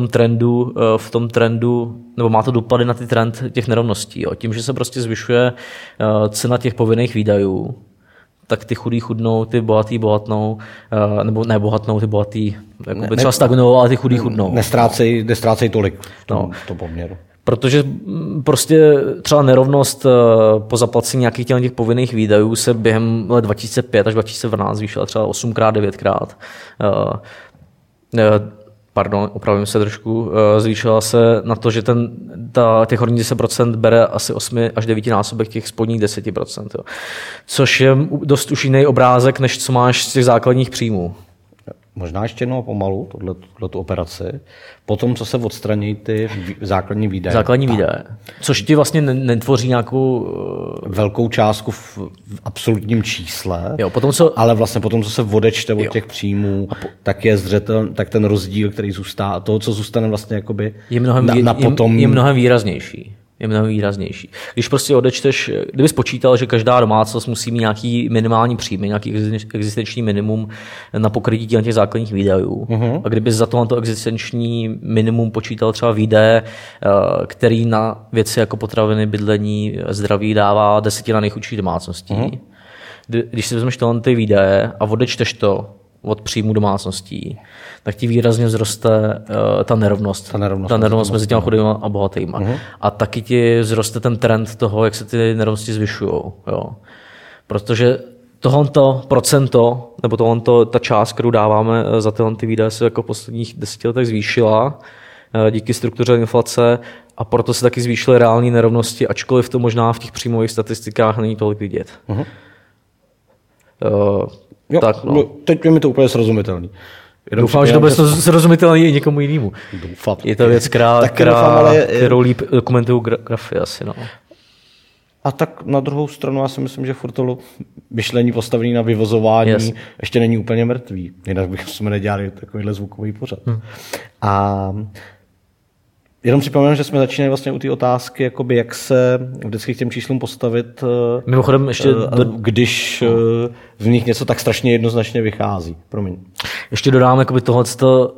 tom trendu, nebo má to dopady na ty trend těch nerovností. Jo. Tím, že se prostě zvyšuje cena těch povinných výdajů, tak ty chudí chudnou, ty bohatý bohatnou, nebo nebohatnou, ty bohatý jakoby třeba stagnou, ale ty chudí chudnou. Nestrácej tolik to poměru. Protože prostě třeba nerovnost po zaplacení nějakých těch povinných výdajů se během let 2005 až 2012 zvýšila třeba 8x, 9x. Pardon, opravím se trošku, zvýšila se na to, že těch horních 10% bere asi 8 až 9 násobek těch spodních 10%. Jo. Což je dost už jiný obrázek, než co máš z těch základních příjmů. Možná ještě jednou pomalu, tuto operaci, potom, co se odstraní ty základní výdaje. Základní výdaje, což ti vlastně netvoří nějakou... Velkou částku v absolutním čísle, jo, potom, co... ale vlastně potom, co se odečte od těch příjmů, tak je zřetelný, tak ten rozdíl, který zůstává, toho, co zůstane vlastně jakoby na potom... Je mnohem výraznější. Když prostě kdyby spočítal, že každá domácnost musí mít nějaký minimální příjmy, nějaký existenční minimum na pokrytí těch základních výdajů. A kdyby za to existenční minimum počítal třeba výdaje, který na věci jako potraviny, bydlení, zdraví dává 10% nejchudších domácností. Když si vezmeš tohle ty výdaje a odečteš to od příjmu domácností, tak ti výrazně vzroste ta nerovnost mezi těma chudými a bohatými. Uh-huh. A taky ti vzroste ten trend toho, jak se ty nerovnosti zvyšují. Protože tohoto procento, nebo tohoto, ta část, kterou dáváme za tyhle ty výdaje, se jako v posledních 10 letech zvýšila díky struktuře inflace, a proto se taky zvýšily reální nerovnosti, ačkoliv to možná v těch příjmových statistikách není tolik vidět. Uh-huh. No, teď je mi to úplně srozumitelný. Doufám, že to bude srozumitelný i někomu jinému. Doufám. Je to věc, kterou líp dokumentují grafy asi. No. A tak na druhou stranu já si myslím, že furt to myšlení postavené na vyvozování ještě není úplně mrtvý. Jinak bychom nedělali takovýhle zvukový pořad. A jenom připomínám, že jsme začínali vlastně u té otázky, jakoby jak se vždycky k těm číslům postavit, mimochodem ještě když z nich něco tak strašně jednoznačně vychází. Promiň. Ještě dodám jakoby tohleto,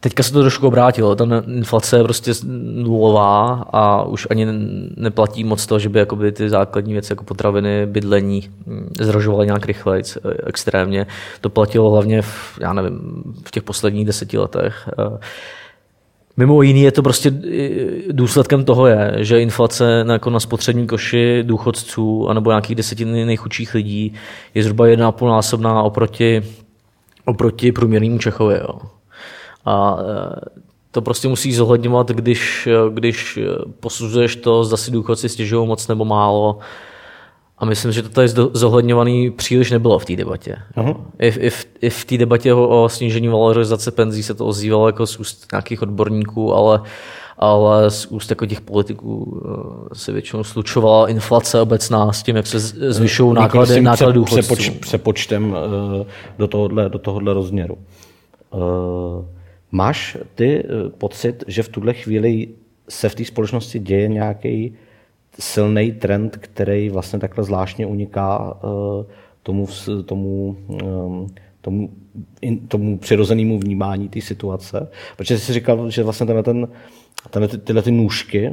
teďka se to trošku obrátilo, ta inflace je prostě nulová a už ani neplatí moc to, že by jakoby ty základní věci jako potraviny, bydlení zdražovaly nějak rychleji, extrémně. To platilo hlavně v, já nevím, v těch posledních 10 letech. Mimo jiný je to prostě důsledkem toho je, že inflace jako na spotřební koši důchodců anebo nějakých 10 nejchudších lidí je zhruba 1,5násobná oproti průměrnému Čechovi. Jo. A to prostě musí zohledňovat, když posuzuješ to, zda si důchodci stěžují moc nebo málo. A myslím, že to tady zohledňovaný příliš nebylo v té debatě. Uh-huh. I v té debatě o snížení valorizace penzí se to ozývalo jako z úst nějakých odborníků, ale z úst jako těch politiků se většinou slučovala inflace obecná s tím, jak se zvyšují náklady důchodců. Přepočtem do tohohle rozměru. Máš ty pocit, že v tuhle chvíli se v té společnosti děje nějaký silný trend, který vlastně takhle zvláštně uniká tomu přirozenému vnímání té situace? Protože jsi říkal, že vlastně tyhle ty nůžky,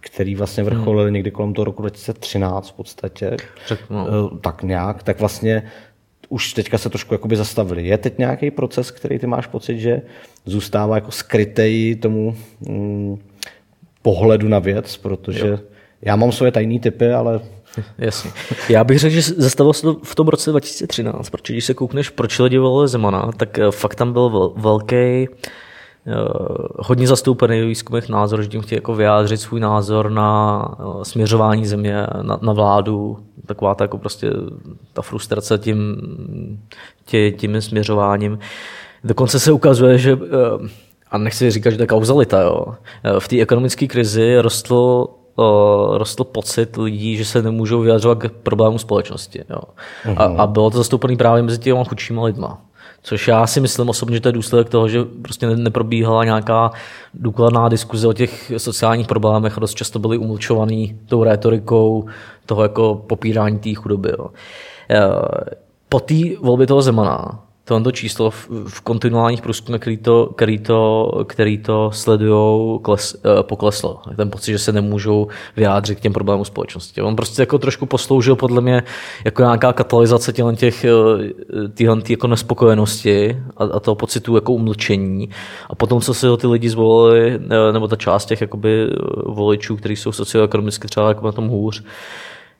který vlastně vrcholily někdy kolem toho roku 2013 v podstatě, tak vlastně už teďka se trošku jakoby zastavili. Je teď nějaký proces, který ty máš pocit, že zůstává jako skrytej tomu pohledu na věc, protože já mám svoje tajné tipy, ale... Jasně. Já bych řekl, že zastavil se to v tom roce 2013, protože když se koukneš, proč lidi volili Zemana, tak fakt tam byl velký, hodně zastoupený v výzkumech názor, že tím chtějí jako vyjádřit svůj názor na směřování země, na vládu, taková ta jako prostě ta frustrace tím směřováním. Dokonce se ukazuje, že, a nechci říkat, že to je kauzalita, jo, v té ekonomické krizi rostl pocit lidí, že se nemůžou vyjadřovat k problému společnosti. Jo. A bylo to zastoupené právě mezi těmi chudšíma lidma. Což já si myslím osobně, že to je důsledek toho, že prostě neprobíhala nějaká důkladná diskuze o těch sociálních problémech, dost často byly umlčovaný tou rétorikou toho jako popírání té chudoby. Jo. Po té volbě toho Zemana, tohoto číslo v kontinuálních průzkumech, který to sledují, pokleslo. Ten pocit, že se nemůžou vyjádřit k těm problémům společnosti. On prostě jako trošku posloužil podle mě jako nějaká katalyzace těch jako nespokojenosti a toho pocitu jako umlčení. A potom, co se ty lidi zvolili, nebo ta část těch jakoby voličů, kteří jsou socioekonomicky třeba jako na tom hůř,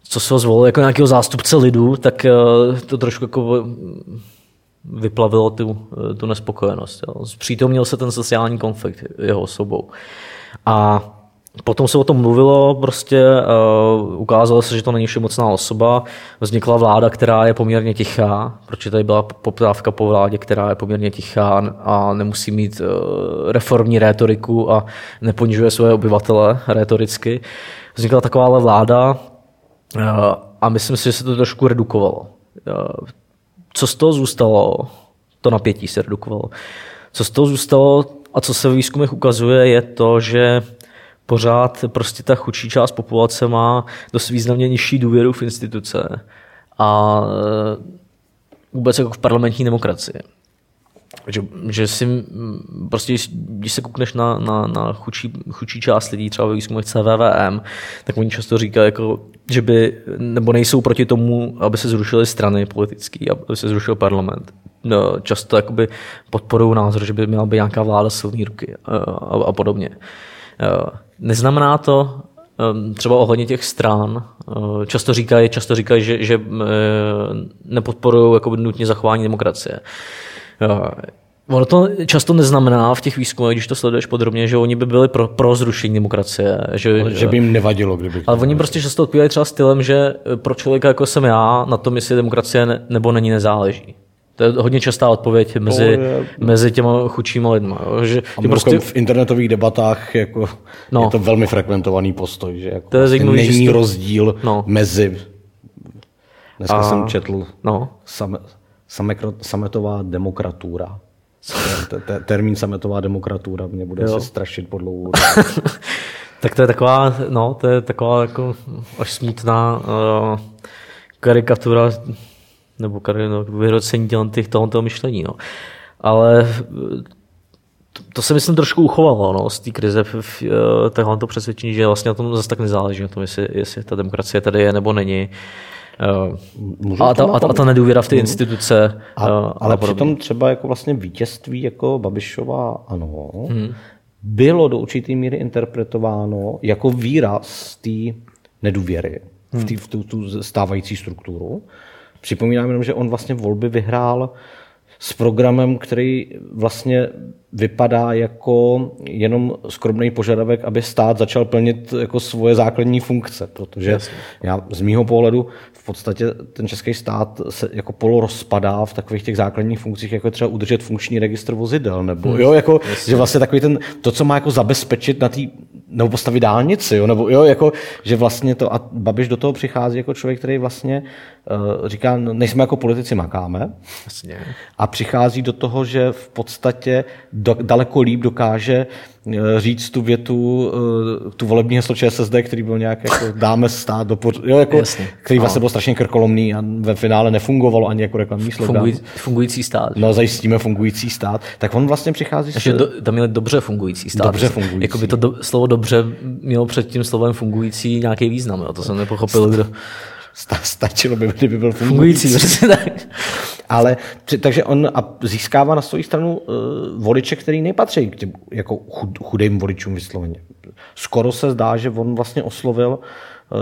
co se ho zvolili jako nějakého zástupce lidů, tak to trošku jako vyplavilo tu nespokojenost. Zpřítomnil se ten sociální konflikt jeho osobou. A potom se o tom mluvilo, prostě ukázalo se, že to není všemocná osoba. Vznikla vláda, která je poměrně tichá, protože tady byla poptávka po vládě, která je poměrně tichá a nemusí mít reformní rétoriku a neponižuje své obyvatele rétoricky. Vznikla takováhle vláda a myslím si, že se to trošku redukovalo. Co z toho zůstalo, to napětí se redukovalo. Co z toho zůstalo a co se v výzkumech ukazuje, je to, že pořád prostě ta chudší část populace má dost významně nižší důvěru v instituce a vůbec jako v parlamentní demokracii. Že si prostě, když se koukneš na chudší část lidí, třeba ve výzkumech CVVM, tak oni často říkají, jako, že by, nebo nejsou proti tomu, aby se zrušily strany politické, aby se zrušil parlament. často jakoby podporují názor, že by měla být nějaká vláda silný ruky a podobně. Neznamená to, třeba ohledně těch stran, často říkají, že nepodporují jakoby nutně zachování demokracie. Ono to často neznamená v těch výzkumech, když to sleduješ podrobně, že oni by byli pro zrušení demokracie. Že by jim nevadilo, kdyby. Ale oni prostě často odpovídají třeba stylem, že pro člověka jako jsem já, na tom, jestli demokracie nebo není, nezáleží. To je hodně častá odpověď mezi těma chudšíma lidma. Že a prostě v internetových debatách jako je to velmi frekventovaný postoj, že jako to je vlastně není rozdíl mezi. Dneska jsem četl sametová demokratura. Termín sametová demokratura mě bude se strašit po dlouhou. Tak to je taková, jako až smutná karikatura nebo vyrocení tohoto myšlení. No. Ale to se myslím trošku uchovalo z té krize tohleto přesvědčení, že vlastně na tom zase tak nezáleží, na tom, jestli ta demokracie tady je nebo není. A ta nedůvěra v ty instituce. Ale přitom třeba jako vlastně vítězství jako Babišova ANO bylo do určité míry interpretováno jako výraz té nedůvěry v tu stávající strukturu. Připomínám jenom, že on vlastně volby vyhrál s programem, který vlastně vypadá jako jenom skromný požadavek, aby stát začal plnit jako svoje základní funkce, protože já z mýho pohledu v podstatě ten český stát se jako polorozpadá v takových těch základních funkcích, jako třeba udržet funkční registr vozidel, nebo že vlastně takový ten, to, co má jako zabezpečit na té, nebo postavit dálnici, že vlastně to, a Babiš do toho přichází jako člověk, který vlastně říká, nejsme jako politici, makáme. Jasně. A přichází do toho, že v podstatě daleko líp dokáže říct tu větu, tu volební heslo ČSSD, který byl nějak jako dáme stát do který vlastně byl strašně krkolomný a ve finále nefungovalo ani jako reklamní slogan. Fungující stát. Zajistíme fungující stát. Tak on vlastně přichází s... tam je dobře fungující stát. Dobře fungující. Jako by to slovo dobře mělo před tím slovem fungující nějaký význam. To jsem nepochopil, kdo... Stačilo by, kdyby byl fungující. Ale takže on získává na svou stranu voliče, který nepatří k těm jako chudým voličům vysloveně. Skoro se zdá, že on vlastně oslovil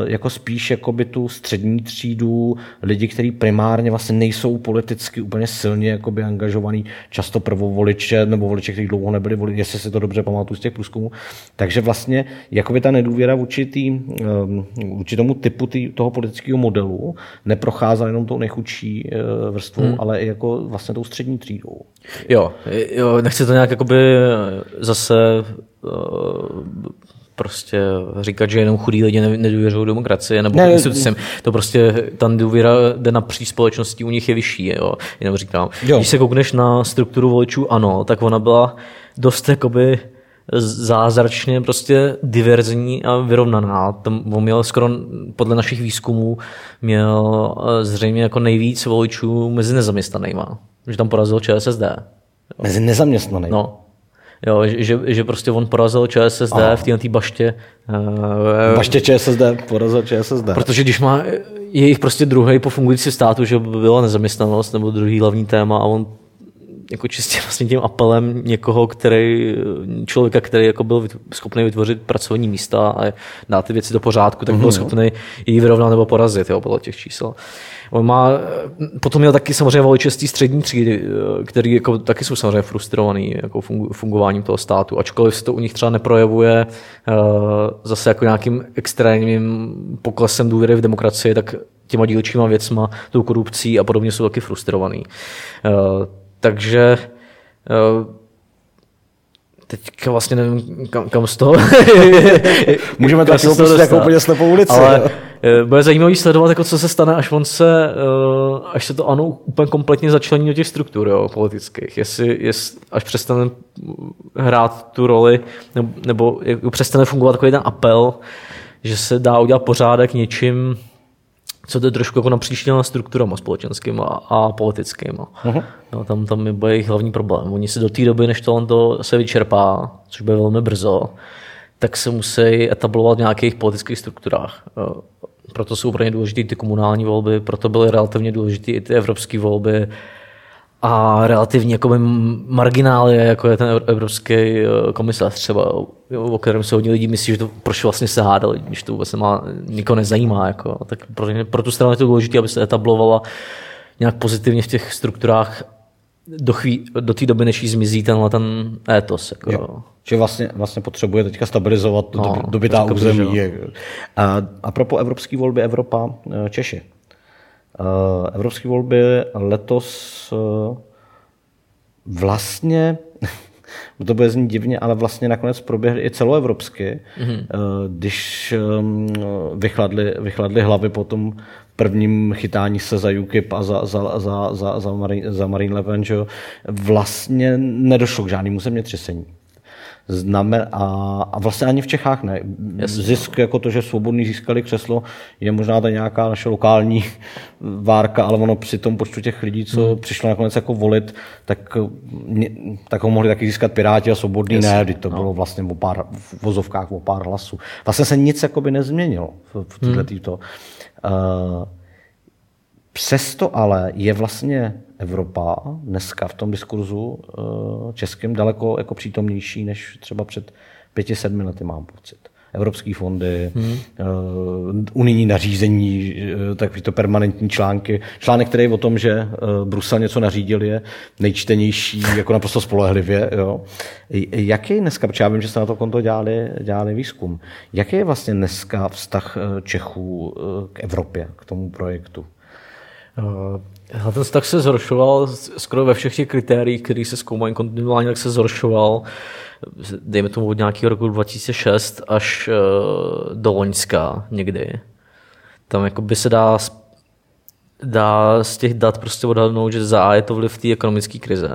jako spíš jakoby tu střední třídu, lidi, kteří primárně vlastně nejsou politicky úplně silně jakoby angažovaní, často prvovoliče nebo voliče, kteří dlouho nebyli voliči, jestli si to dobře pamatuju z těch průzkumů. Takže vlastně jakoby ta nedůvěra vůči tomu typu toho politického modelu neprocházela jenom tou nejchudší vrstvou, ale i jako vlastně tou střední třídou. Jo, nechci to nějak jakoby zase prostě říkat, že jenom chudí lidi nedůvěřují demokracii nebo institucím. To prostě ta nedůvěra jde napříč společností, u nich je vyšší. Jenom říkám. Jo. Když se koukneš na strukturu voličů ANO, tak ona byla dost jakoby zázračně prostě diverzní a vyrovnaná. Tam on měl skoro podle našich výzkumů měl zřejmě jako nejvíc voličů mezi nezaměstnanýma. Že tam porazil ČSSD. Mezi nezaměstnanými. No. Jo, že prostě on porazil ČSSD v této baště. Baště ČSSD, porazil ČSSD. Protože když má jejich prostě druhý po fungující státu, že by byla nezaměstnanost nebo druhý hlavní téma a on jako čistě vlastně tím apelem člověka, který jako byl schopný vytvořit pracovní místa a dát ty věci do pořádku, tak byl schopný ji vyrovnat nebo porazit, podle těch čísel. Potom měl taky samozřejmě voliče z té střední třídy, který jako taky jsou samozřejmě frustrovaný jako fungováním toho státu, ačkoliv se to u nich třeba neprojevuje zase jako nějakým extrémním poklesem důvěry v demokracii, tak těma dílčíma věcma, tou korupcí a podobně jsou taky frustrovaný. Takže teďka vlastně nevím, kam z toho. Můžeme to taky opustit jako úplně slepou ulici. Ale bude zajímavý sledovat, jako co se stane, až se to ANO úplně kompletně začlení do těch struktur politických. Jestli až přestane hrát tu roli, nebo přestane fungovat takový ten apel, že se dá udělat pořádek něčím, co to je trošku jako napříštěná strukturama společenskýma a politickýma. No, tam je bude jejich hlavní problém. Oni se do té doby, než to se vyčerpá, což bude velmi brzo, tak se musí etablovat v nějakých politických strukturách. Proto jsou úplně důležité ty komunální volby, proto byly relativně důležité i ty evropské volby. a relativně jako marginálie, jako je ten evropský komisař třeba, o kterém se hodně lidí myslí, že to proč vlastně se hádali, když to vůbec nikoho nezajímá. Jako. Tak pro tu stranu je to důležité, aby se etablovala nějak pozitivně v těch strukturách do té doby, než jí zmizí ten étos. Jako. Jo. Že vlastně potřebuje teďka stabilizovat dobytá území. A propos evropské volby Evropa Češi. Evropské volby letos vlastně, to bude znít divně, ale vlastně nakonec proběhly i celoevropsky, když vychladly hlavy po tom prvním chytání se za UKIP a za Marine Le Pen, že vlastně nedošlo k žádnému zemětřesení. A vlastně ani v Čechách ne. Zisk jako to, že Svobodní získali křeslo, je možná ta nějaká naše lokální várka, ale ono při tom počtu těch lidí, co přišlo nakonec jako volit, tak ho mohli taky získat Piráti a Svobodní ne, když to bylo vlastně v vozovkách o pár hlasů. Vlastně se nic jakoby nezměnilo v této. Přesto ale je vlastně Evropa dneska v tom diskurzu českým daleko jako přítomnější než třeba před 5-7 lety, mám pocit. Evropské fondy, unijní nařízení, takovýto permanentní články. Článek, který je o tom, že Brusel něco nařídil, je nejčtenější, jako naprosto spolehlivě. Jo. Jaký je dneska, protože já vím, že jste na to konto dělali výzkum, jaký je vlastně dneska vztah Čechů k Evropě, k tomu projektu? Ten vztah se zhoršoval skoro ve všech těch kritériích, které se zkoumají kontinuálně, tak se zhoršoval, dejme tomu od nějakého roku 2006 až do loňska někdy. Tam jakoby se dá z těch dat prostě odhadnout, že za A je to vliv té ekonomické krize,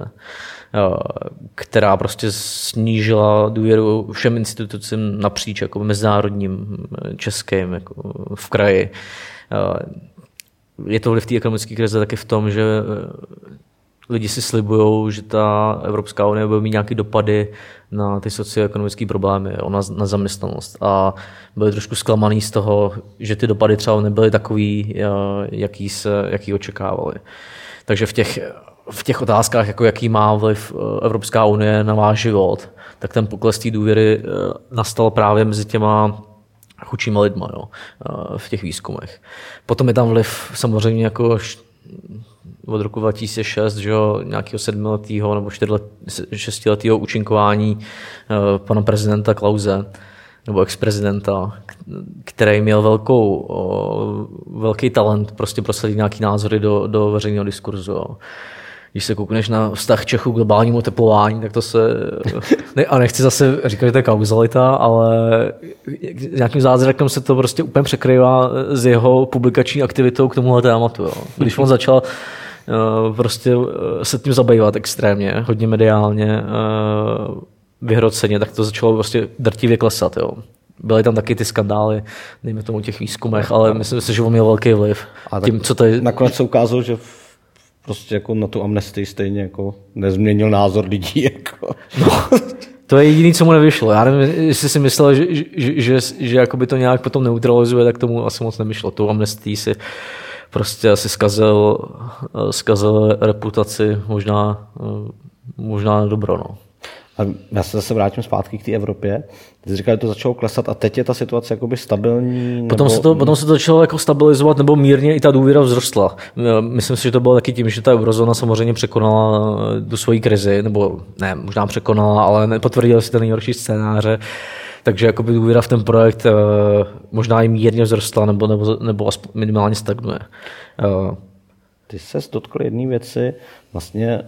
která prostě snížila důvěru všem institucím napříč, jako mezinárodním, českým, jako v kraji. Je to vliv té ekonomické krize taky v tom, že lidi si slibují, že ta Evropská unie bude mít nějaké dopady na ty socioekonomické problémy, na zaměstnanost. A byli trošku zklamaný z toho, že ty dopady třeba nebyly takový, jaký očekávali. Takže v těch otázkách, jako jaký má vliv Evropská unie na váš život, tak ten pokles té důvěry nastal právě mezi těma chudšíma lidma, jo, v těch výzkumech. Potom je tam vliv samozřejmě jako od roku 2006, že jo, nějakého 7letého nebo 6letého účinkování pana prezidenta Klause, nebo ex-prezidenta, který měl velký talent prostě prosadit nějaký názory do veřejného diskurzu. Jo. Když se koukneš na vztah Čechů k globálnímu oteplování, tak to se... Ne, a nechci zase říkat, že to je kauzalita, ale nějakým zázrakem se to prostě úplně překrývá s jeho publikační aktivitou k tomuhle tématu. Jo. Když on začal prostě se tím zabývat extrémně, hodně mediálně, vyhroceně, tak to začalo prostě drtivě klesat. Jo. Byly tam taky ty skandály, dejme tomu, těch výzkumech, ale myslím si, že on měl velký vliv. A tím, co tady... Nakonec se ukázalo, že prostě jako na tu amnestii stejně jako nezměnil názor lidí. Jako. No, to je jediné, co mu nevyšlo. Já nevím, jestli si myslel, že jakoby to nějak potom neutralizuje, tak tomu asi moc nevyšlo. Tu amnestii si prostě asi zkazil reputaci, možná dobro. No. Já se zase vrátím zpátky k té Evropě. Ty jsi říkal, že to začalo klesat a teď je ta situace jakoby stabilní? Nebo... Potom se to začalo jako stabilizovat nebo mírně i ta důvěra vzrostla. Myslím si, že to bylo taky tím, že ta eurozóna samozřejmě překonala tu svoji krizi, nebo ne, možná překonala, ale nepotvrdila si ten nejhorší scénáře. Takže jakoby důvěra v ten projekt možná i mírně vzrostla nebo minimálně stagnuje. Ty ses dotkl jedné věci, vlastně...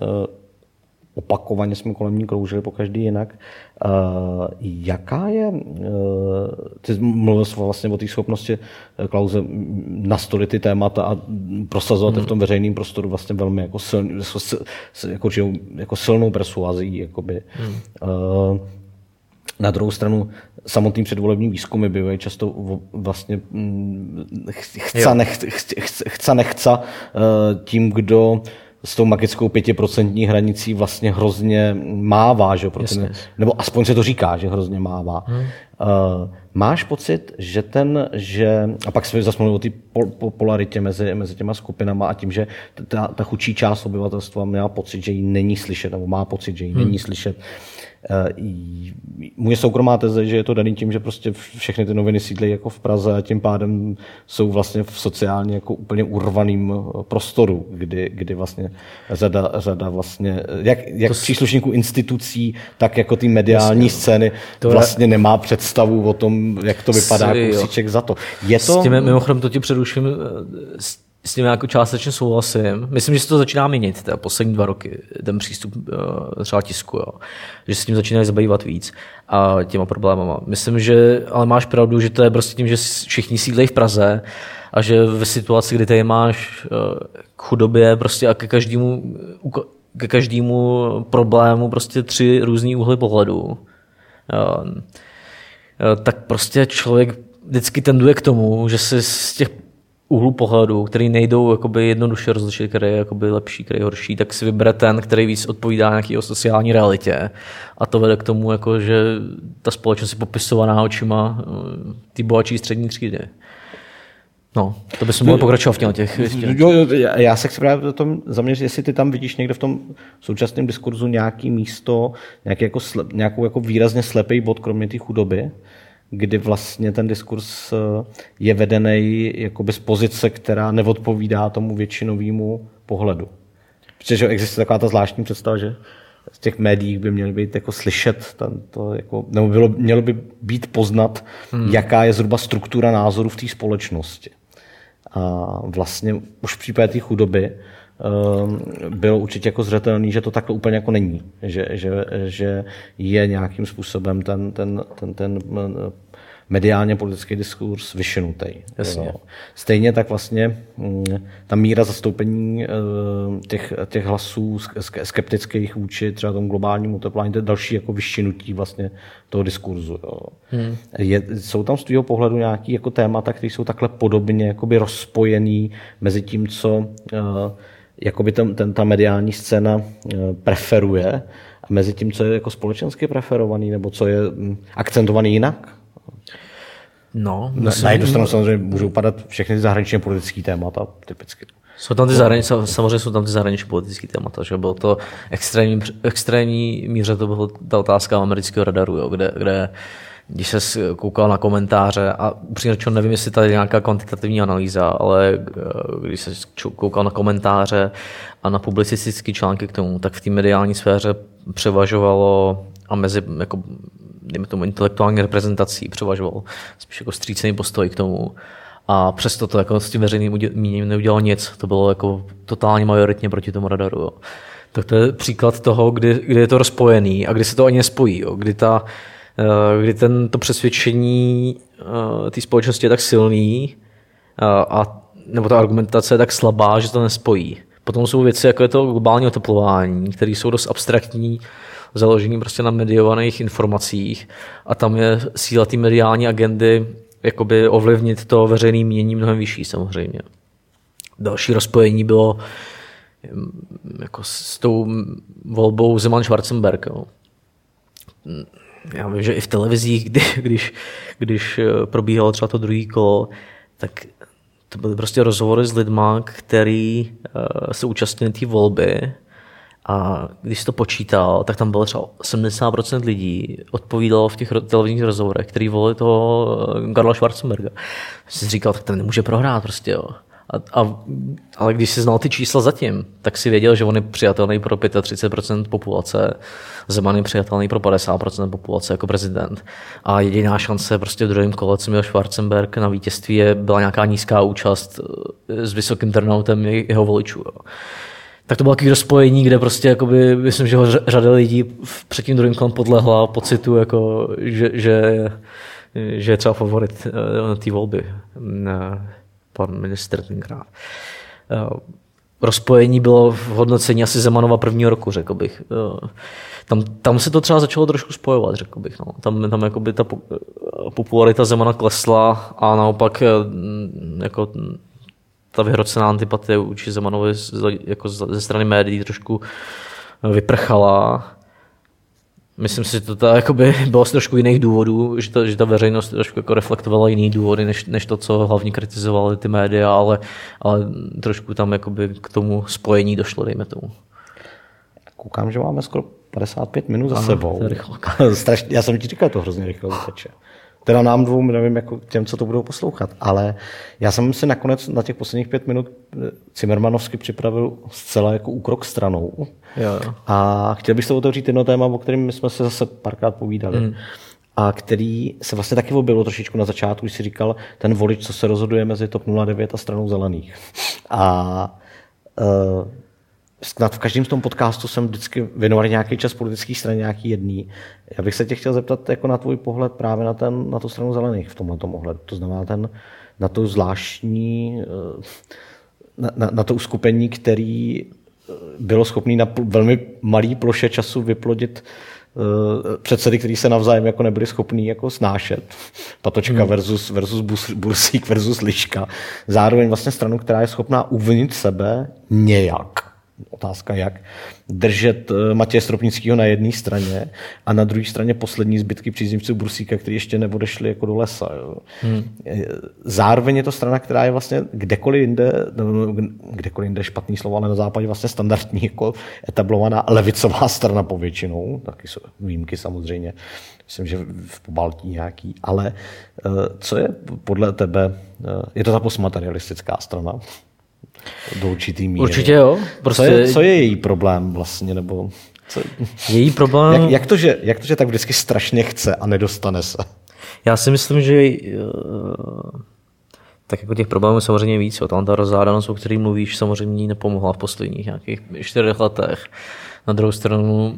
Opakovaně jsme kolem ní kroužili, pokaždý jinak. Jaká je, ty mluvil vlastně o té schopnosti Klause nastolit ty témata a prosazovat v tom veřejném prostoru vlastně velmi jako silnou persuazí. Jakoby. Na druhou stranu samotný předvolební výzkumy bývají často vlastně chce tím, kdo s tou magickou 5% hranicí vlastně hrozně mává, že? Nebo aspoň se to říká, že hrozně mává. Máš pocit, že a pak jsme zase mluvili o té polaritě mezi těma skupinama a tím, že ta chudší část obyvatelstva měla pocit, že ji není slyšet, nebo má pocit, že ji není slyšet. Moje soukromá teze, že je to daný tím, že prostě všechny ty noviny sídlejí jako v Praze a tím pádem jsou vlastně v sociálně jako úplně urvaným prostoru, kdy vlastně řada vlastně, jak příslušníků institucí, tak jako ty mediální scény vlastně nemá představu o tom, jak to vypadá Kousíček za to. S tím mimochodem to ti předuším, s tím jako částečně souhlasím. Myslím, že se to začíná měnit, poslední 2 roky, ten přístup třeba tisku, jo. Že se s tím začínají zabývat víc a těma problémama. Myslím, že ale máš pravdu, že to je prostě tím, že všichni sídlejí v Praze a že ve situaci, kdy tady máš k chudobě prostě a ke každému problému prostě 3 různý úhly pohledu, tak prostě člověk vždycky tenduje k tomu, že se z těch úhlů pohledu, který nejdou jakoby jednoduše rozlišit, který je jakoby lepší, který je horší, tak si vybere ten, který víc odpovídá nějaký o sociální realitě. A to vede k tomu, jako, že ta společnost je popisovaná očima ty bohatší střední třídy. No, to by se mohlo pokračovat v těch. Já se chci právě o tom zaměřit, jestli ty tam vidíš někde v tom současném diskurzu nějaký místo, nějakou výrazně slepý bod, kromě té chudoby, kdy vlastně ten diskurs je vedený jakoby z pozice, která neodpovídá tomu většinovému pohledu. Protože existuje taková ta zvláštní představa, že v těch médiích by měly být jako slyšet, nebo mělo by být poznat, jaká je zhruba struktura názorů v té společnosti. A vlastně už v případě té chudoby bylo určitě jako zřetelný, že to takhle úplně jako není, že je nějakým způsobem ten mediálně politický diskurs vyšinutý. No. Stejně tak vlastně ta míra zastoupení těch hlasů skeptických vůči třeba tomu globálnímu oteplování, to je další jako vyšinutí vlastně toho diskurzu. Jsou tam z tvého pohledu nějaké jako témata, které jsou takhle podobně jakoby rozpojený mezi tím, co jakoby ta mediální scéna preferuje a mezi tím, co je jako společensky preferovaný nebo co je akcentovaný jinak? No, na jednu stranu samozřejmě můžou padat všechny ty zahraničně politické témata typicky. Samozřejmě jsou tam ty zahraničně politické témata, že bylo to extrémní míře, to byla ta otázka amerického radaru, jo, kde když se koukal na komentáře a upřímně řečeno nevím, jestli tady je nějaká kvantitativní analýza, ale když se koukal na komentáře a na publicistické články k tomu, tak v té mediální sféře převažovalo a mezi jako dejme tomu intelektuální reprezentací převažoval spíš jako střícný postoj k tomu. A přesto to jako s tím veřejným míněním neudělalo nic. To bylo jako totálně majoritně proti tomu radaru. Jo. Tak to je příklad toho, kdy je to rozpojený a kdy se to ani nespojí. Jo. Kdy to přesvědčení té společnosti je tak silný nebo ta argumentace je tak slabá, že to nespojí. Potom jsou věci, jako je to globální oteplování, které jsou dost abstraktní, založený prostě na mediovaných informacích a tam je síla té mediální agendy jakoby ovlivnit to veřejné mínění mnohem vyšší samozřejmě. Další rozpojení bylo jako s tou volbou Zeman-Schwarzenberg. Jo. Já vím, že i v televizích, když probíhalo třeba to druhý kolo, tak to byly prostě rozhovory s lidma, který se účastnili té volby. A když jsi to počítal, tak tam bylo třeba 70% lidí odpovídalo v těch televizních rozhovorech, který volili toho Karla Schwarzenberga. Jsi říkal, tak ten nemůže prohrát prostě, jo. Ale když jsi znal ty čísla zatím, tak si věděl, že on je přijatelný pro 35% populace, Zeman je přijatelný pro 50% populace jako prezident. A jediná šance prostě v druhém kole, co měl Schwarzenberg na vítězství, byla nějaká nízká účast s vysokým turnoutem jeho voličů, jo. Tak to bylo takové rozpojení, kde prostě jakoby, myslím, že řada lidí před tím druhým kolem podlehla pocitu, jako, že je třeba favorit té volby. Pan ministr tenkrát. Rozpojení bylo v hodnocení asi Zemanova prvního roku, řekl bych. Tam se to třeba začalo trošku spojovat, řekl bych. No. Tam jakoby ta popularita Zemana klesla a naopak jako ta vyhrocená antipatie vůči Zemanovi jako ze strany médií trošku vyprchala. Myslím si, že to jakoby bylo z trošku jiných důvodů, že ta veřejnost trošku jako reflektovala jiný důvody, než to, co hlavně kritizovaly ty média, ale trošku tam jakoby k tomu spojení došlo, dejme tomu. Koukám, že máme skoro 55 minut za sebou. Strašně, já jsem ti říkal, to hrozně rychle uteče. Teda nám dvou, nevím, jako těm, co to budou poslouchat, ale já jsem si nakonec na těch posledních 5 minut cimrmanovsky připravil zcela jako úkrok stranou. Jo. A chtěl bych se otevřít jedno téma, o kterém jsme se zase párkrát povídali. A který se vlastně taky objevilo trošičku na začátku, když si říkal ten volič, co se rozhoduje mezi TOP 09 a stranou zelených. A v každém z tom podcastu jsem vždycky věnoval nějaký čas politických stran, nějaký jedný. Já bych se tě chtěl zeptat jako na tvůj pohled právě na tu stranu zelených v tomhle ohledu. To znamená na to zvláštní, na to uskupení, který bylo schopný na velmi malý ploše času vyplodit předsedy, který se navzájem jako nebyli schopní jako snášet. Patočka versus Bursík versus Liška. Zároveň vlastně stranu, která je schopná uvnitř sebe nějak. Otázka jak, držet Matěje Stropnického na jedné straně a na druhé straně poslední zbytky příznivců Bursíka, kteří ještě neodešli jako do lesa. Jo. Zároveň je to strana, která je vlastně kdekoliv jinde špatný slovo, ale na západě vlastně standardní jako etablovaná levicová strana povětšinou, taky jsou výjimky samozřejmě, myslím, že v Pobaltí nějaký, ale co je podle tebe, je to ta postmaterialistická strana? Do určitý míry. Určitě jo. Prostě... Co je její problém vlastně? Nebo co... Její problém... Jak to, že tak vždycky strašně chce a nedostane se? Já si myslím, že tak jako těch problémů samozřejmě víc. Tam ta rozhádanost, o který mluvíš, samozřejmě nepomohla v posledních nějakých 4 letech. Na druhou stranu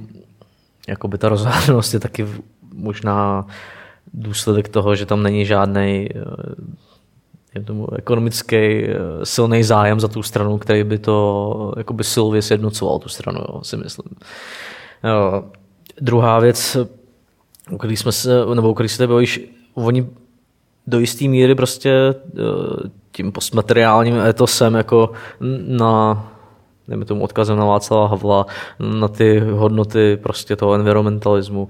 jakoby ta rozhádanost je taky možná důsledek toho, že tam není žádnej ekonomický silný zájem za tu stranu, který by to jakoby silově sjednocoval tu stranu, jo, si myslím. Jo. Druhá věc, o který se bavíš, oni do jistý míry prostě tím postmateriálním etosem jako tomu odkazem na Václava Havla, na ty hodnoty prostě toho environmentalismu,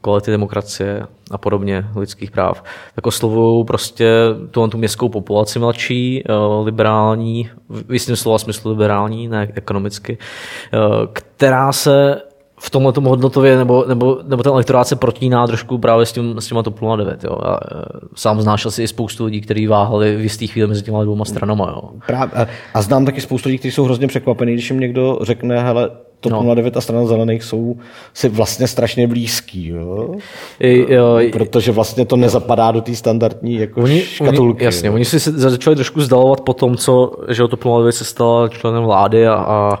kvality demokracie a podobně, lidských práv, tak oslovují prostě tu městskou populaci mladší, liberální, v jistém slova smyslu liberální, ne ekonomicky, která se v tomhle tomu hodnotově, nebo ten elektorát se protíná trošku právě s těma TOP 09. Jo. Já sám znášel si i spoustu lidí, kteří váhali v jistý chvíli mezi těma dvouma stranama. Jo. Právě, a znám taky spoustu lidí, kteří jsou hrozně překvapený, když jim někdo řekne, hele, TOP 09 a strana zelených jsou si vlastně strašně blízký. Jo? Protože vlastně to nezapadá do té standardní jako škatulky. Jasně, oni si začali trošku vzdalovat po tom, že TOP 09 se stala členem vlády a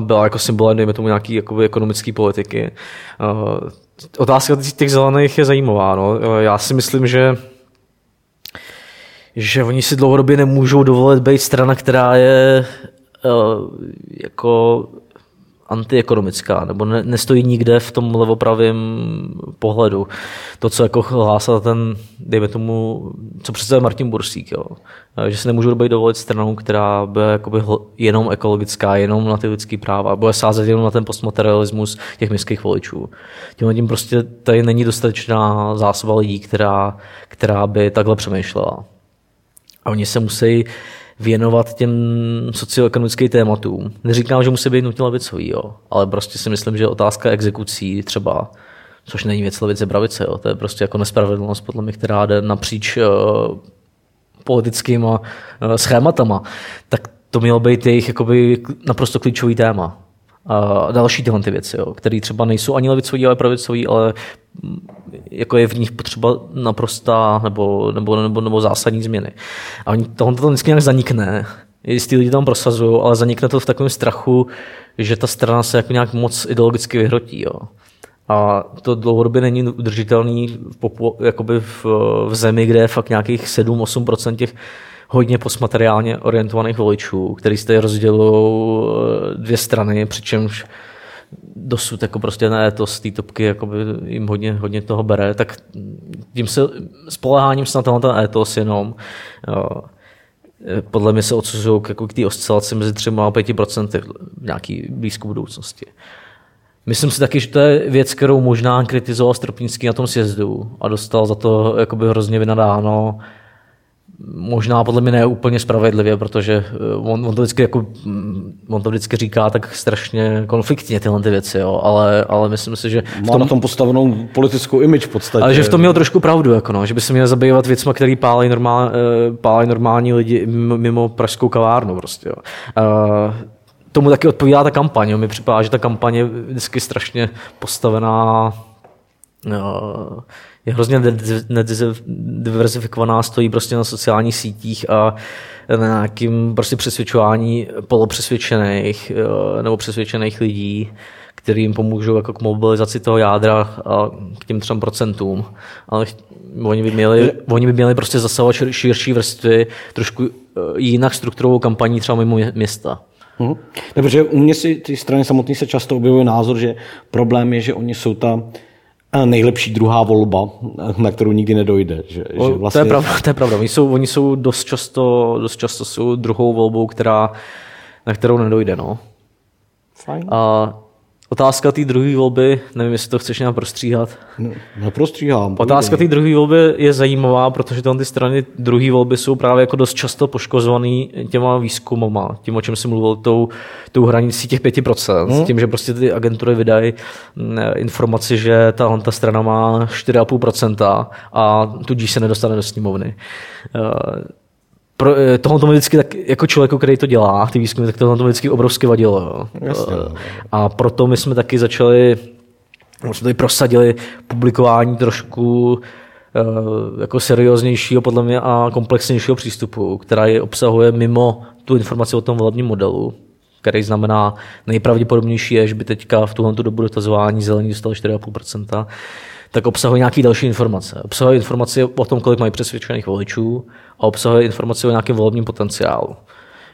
byla jako symbolem, dejme tomu, nějaký ekonomické politiky. Otázka těch zelených je zajímavá. No. Já si myslím, že oni si dlouhodobě nemůžou dovolit být strana, která je jako antiekonomická, nebo nestojí nikde v tom levopravém pohledu. To, co jako hlásá ten, dejme tomu, co představuje Martin Bursík, jo. Že se nemůžou dovolit stranou, která bude jakoby jenom ekologická, jenom na ty lidský práva, bude sázet jenom na ten postmaterialismus těch městských voličů. Tím prostě tady není dostatečná zásoba lidí, která by takhle přemýšlela. A oni se musí věnovat těm socioekonomickým tématům. Neříkám, že musí být nutně levicový, jo, ale prostě si myslím, že otázka exekucí třeba, což není věc levice pravice, jo, to je prostě jako nespravedlnost, podle mě, která jde napříč politickýma schématama, tak to mělo být jejich jakoby naprosto klíčový téma. A další tyhle ty věci, které třeba nejsou ani levicový, ale pravicový, ale jako je v nich potřeba naprostá nebo zásadní změny. A tohle to vždycky nějak zanikne. Jistý lidi tam prosazují, ale zanikne to v takovém strachu, že ta strana se jako nějak moc ideologicky vyhrotí. Jo. A to dlouhodobě není udržitelný v zemi, kde je fakt nějakých 7-8% těch hodně postmateriálně orientovaných voličů, který se tady rozdělují dvě strany, přičemž dosud jako prostě ne, to z té topky jim hodně toho bere, tak tím se spoleháním se na tenhle étos jenom podle mě se odsuzují k té oscilaci mezi 3 a 5% v nějaké blízké budoucnosti. Myslím si taky, že to je věc, kterou možná kritizoval Stropnický na tom sjezdu a dostal za to jakoby hrozně vynadáno. Možná podle mě ne úplně spravedlivě, protože on to vždycky říká tak strašně konfliktně tyhle ty věci, jo. Ale myslím si, že v tom, má na tom postavenou politickou image v podstatě. Ale že v tom měl trošku pravdu, jako no, že by se měl zabývat věcma, který pálí normální lidi mimo pražskou kavárnu prostě, jo. Tomu taky odpovídá ta kampaň, jo. Mi připadá, že ta kampaň je vždycky strašně postavená, je hrozně diverzifikovaná, stojí prostě na sociálních sítích a na nějakým prostě přesvědčování polopřesvědčených nebo přesvědčených lidí, kterým pomůžou jako k mobilizaci toho jádra a k těm 3%. Ale oni by měli prostě zasahovat širší vrstvy, trošku jinak strukturovou kampaní třeba mimo města. Hmm. Ne, protože u mě si ty strany samotné se často objevuje názor, že problém je, že oni jsou ta nejlepší druhá volba, na kterou nikdy nedojde. Že vlastně... To je pravda. Oni jsou dost často jsou druhou volbou, na kterou nedojde. No. Fajn. A otázka té druhé volby, nevím, jestli to chceš nějak prostříhat. Neprostříhám. Otázka té druhé volby je zajímavá, protože ty strany druhé volby jsou právě jako dost často poškozovaný těma výzkumama, tím, o čem jsem mluvil, tou hranicí těch 5%, tím, že prostě ty agentury vydají informaci, že ta strana má 4,5% a tudíž se nedostane do sněmovny. Tohle to mi vždycky tak, jako člověku, který to dělá, ty výzkumy, tak tohle to mi vždycky obrovsky vadilo. Jasně. A proto my jsme taky prosadili publikování trošku jako serióznějšího podle mě a komplexnějšího přístupu, který obsahuje mimo tu informaci o tom volebním modelu, který znamená nejpravděpodobnější je, že by teďka v tuhle dobu dotazování zelení dostali 4,5%, tak obsahuje nějaké další informace. Obsahuje informace o tom, kolik mají přesvědčených voličů a obsahuje informace o nějakém volebním potenciálu.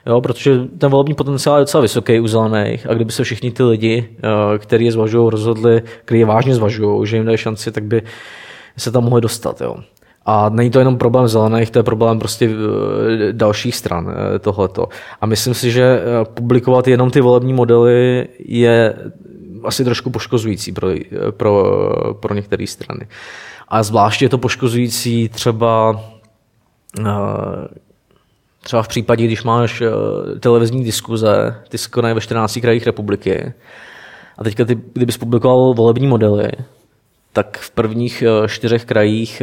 Jo, protože ten volební potenciál je docela vysoký u zelených a kdyby se všichni ty lidi, kteří je zvažují, rozhodli, kteří je vážně zvažují, že jim dají šanci, tak by se tam mohli dostat. Jo. A není to jenom problém zelených, to je problém prostě dalších stran tohleto. A myslím si, že publikovat jenom ty volební modely je asi trošku poškozující pro některé strany. A zvláště je to poškozující třeba v případě, když máš televizní diskuze, ty se konají ve 14 krajích republiky. A teďka kdyby jsi publikoval volební modely, tak v prvních 4 krajích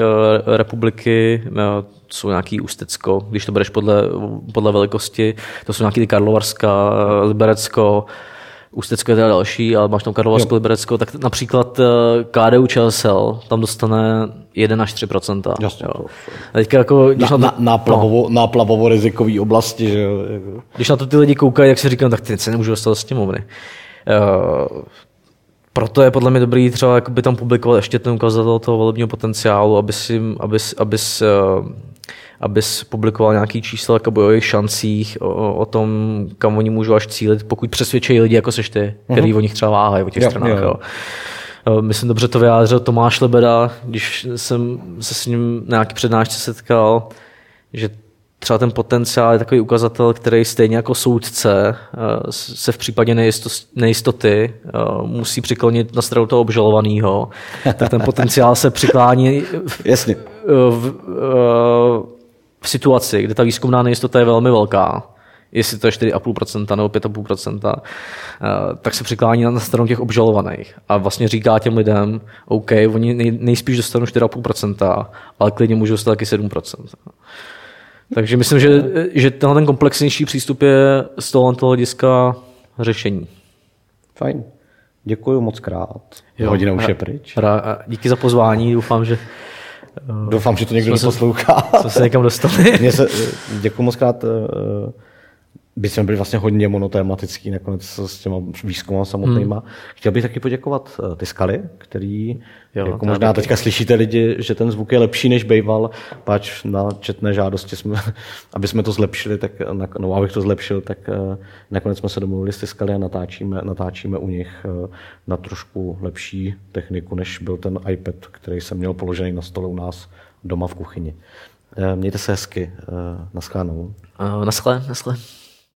republiky jsou nějaký Ústecko, když to bereš podle velikosti, to jsou nějaký Karlovarska, Liberecko, Ústecko je teda další, ale máš tam Karlovarsko, Liberecko, tak například KDU-ČSL tam dostane 1 až 3%. Jasně. Teďka jako, na plavovo rizikový oblasti. Že? Když na to ty lidi koukají, jak si říkám, tak ty se nemůžu dostat do sněmovny. Proto je podle mě dobrý třeba jakoby tam publikovat ještě ten ukazatel toho volebního potenciálu, abys publikoval nějaký čísla o jejich šancích, o tom, kam oni můžou až cílit, pokud přesvědčí lidi, jako seš ty, který o nich třeba váhají, o těch stranách. Jo. Myslím, dobře to vyjádřil Tomáš Lebeda, když jsem se s ním na nějaký přednášce setkal, že třeba ten potenciál je takový ukazatel, který stejně jako soudce se v případě nejistoty musí přiklonit na stranu toho obžalovaného. Tak ten potenciál se přiklání v situaci, kde ta výzkumná nejistota je velmi velká, jestli to je 4,5% nebo 5,5%, tak se přiklání na stranu těch obžalovaných a vlastně říká těm lidem, OK, oni nejspíš dostanou 4,5%, ale klidně můžou dostat taky 7%. Takže myslím, že tenhle ten komplexnější přístup je z tohoto hlediska řešení. Fajn. Děkuji moc krát. Hodina už je pryč. Díky za pozvání. Doufám, že to někdo poslouchá. Jsme se někam dostali. Děkuji moc krát. Byť jsme byli vlastně hodně monotématický nakonec s těma výzkumama samotnýma. Chtěl bych taky poděkovat Tiskali, který jako možná teďka slyšíte lidi, že ten zvuk je lepší, než bejval, páč na četné žádosti abych to zlepšil, tak nakonec jsme se domluvili s Tiskali a natáčíme u nich na trošku lepší techniku, než byl ten iPad, který jsem měl položený na stole u nás doma v kuchyni. Mějte se hezky. Naschledanou. Naschle.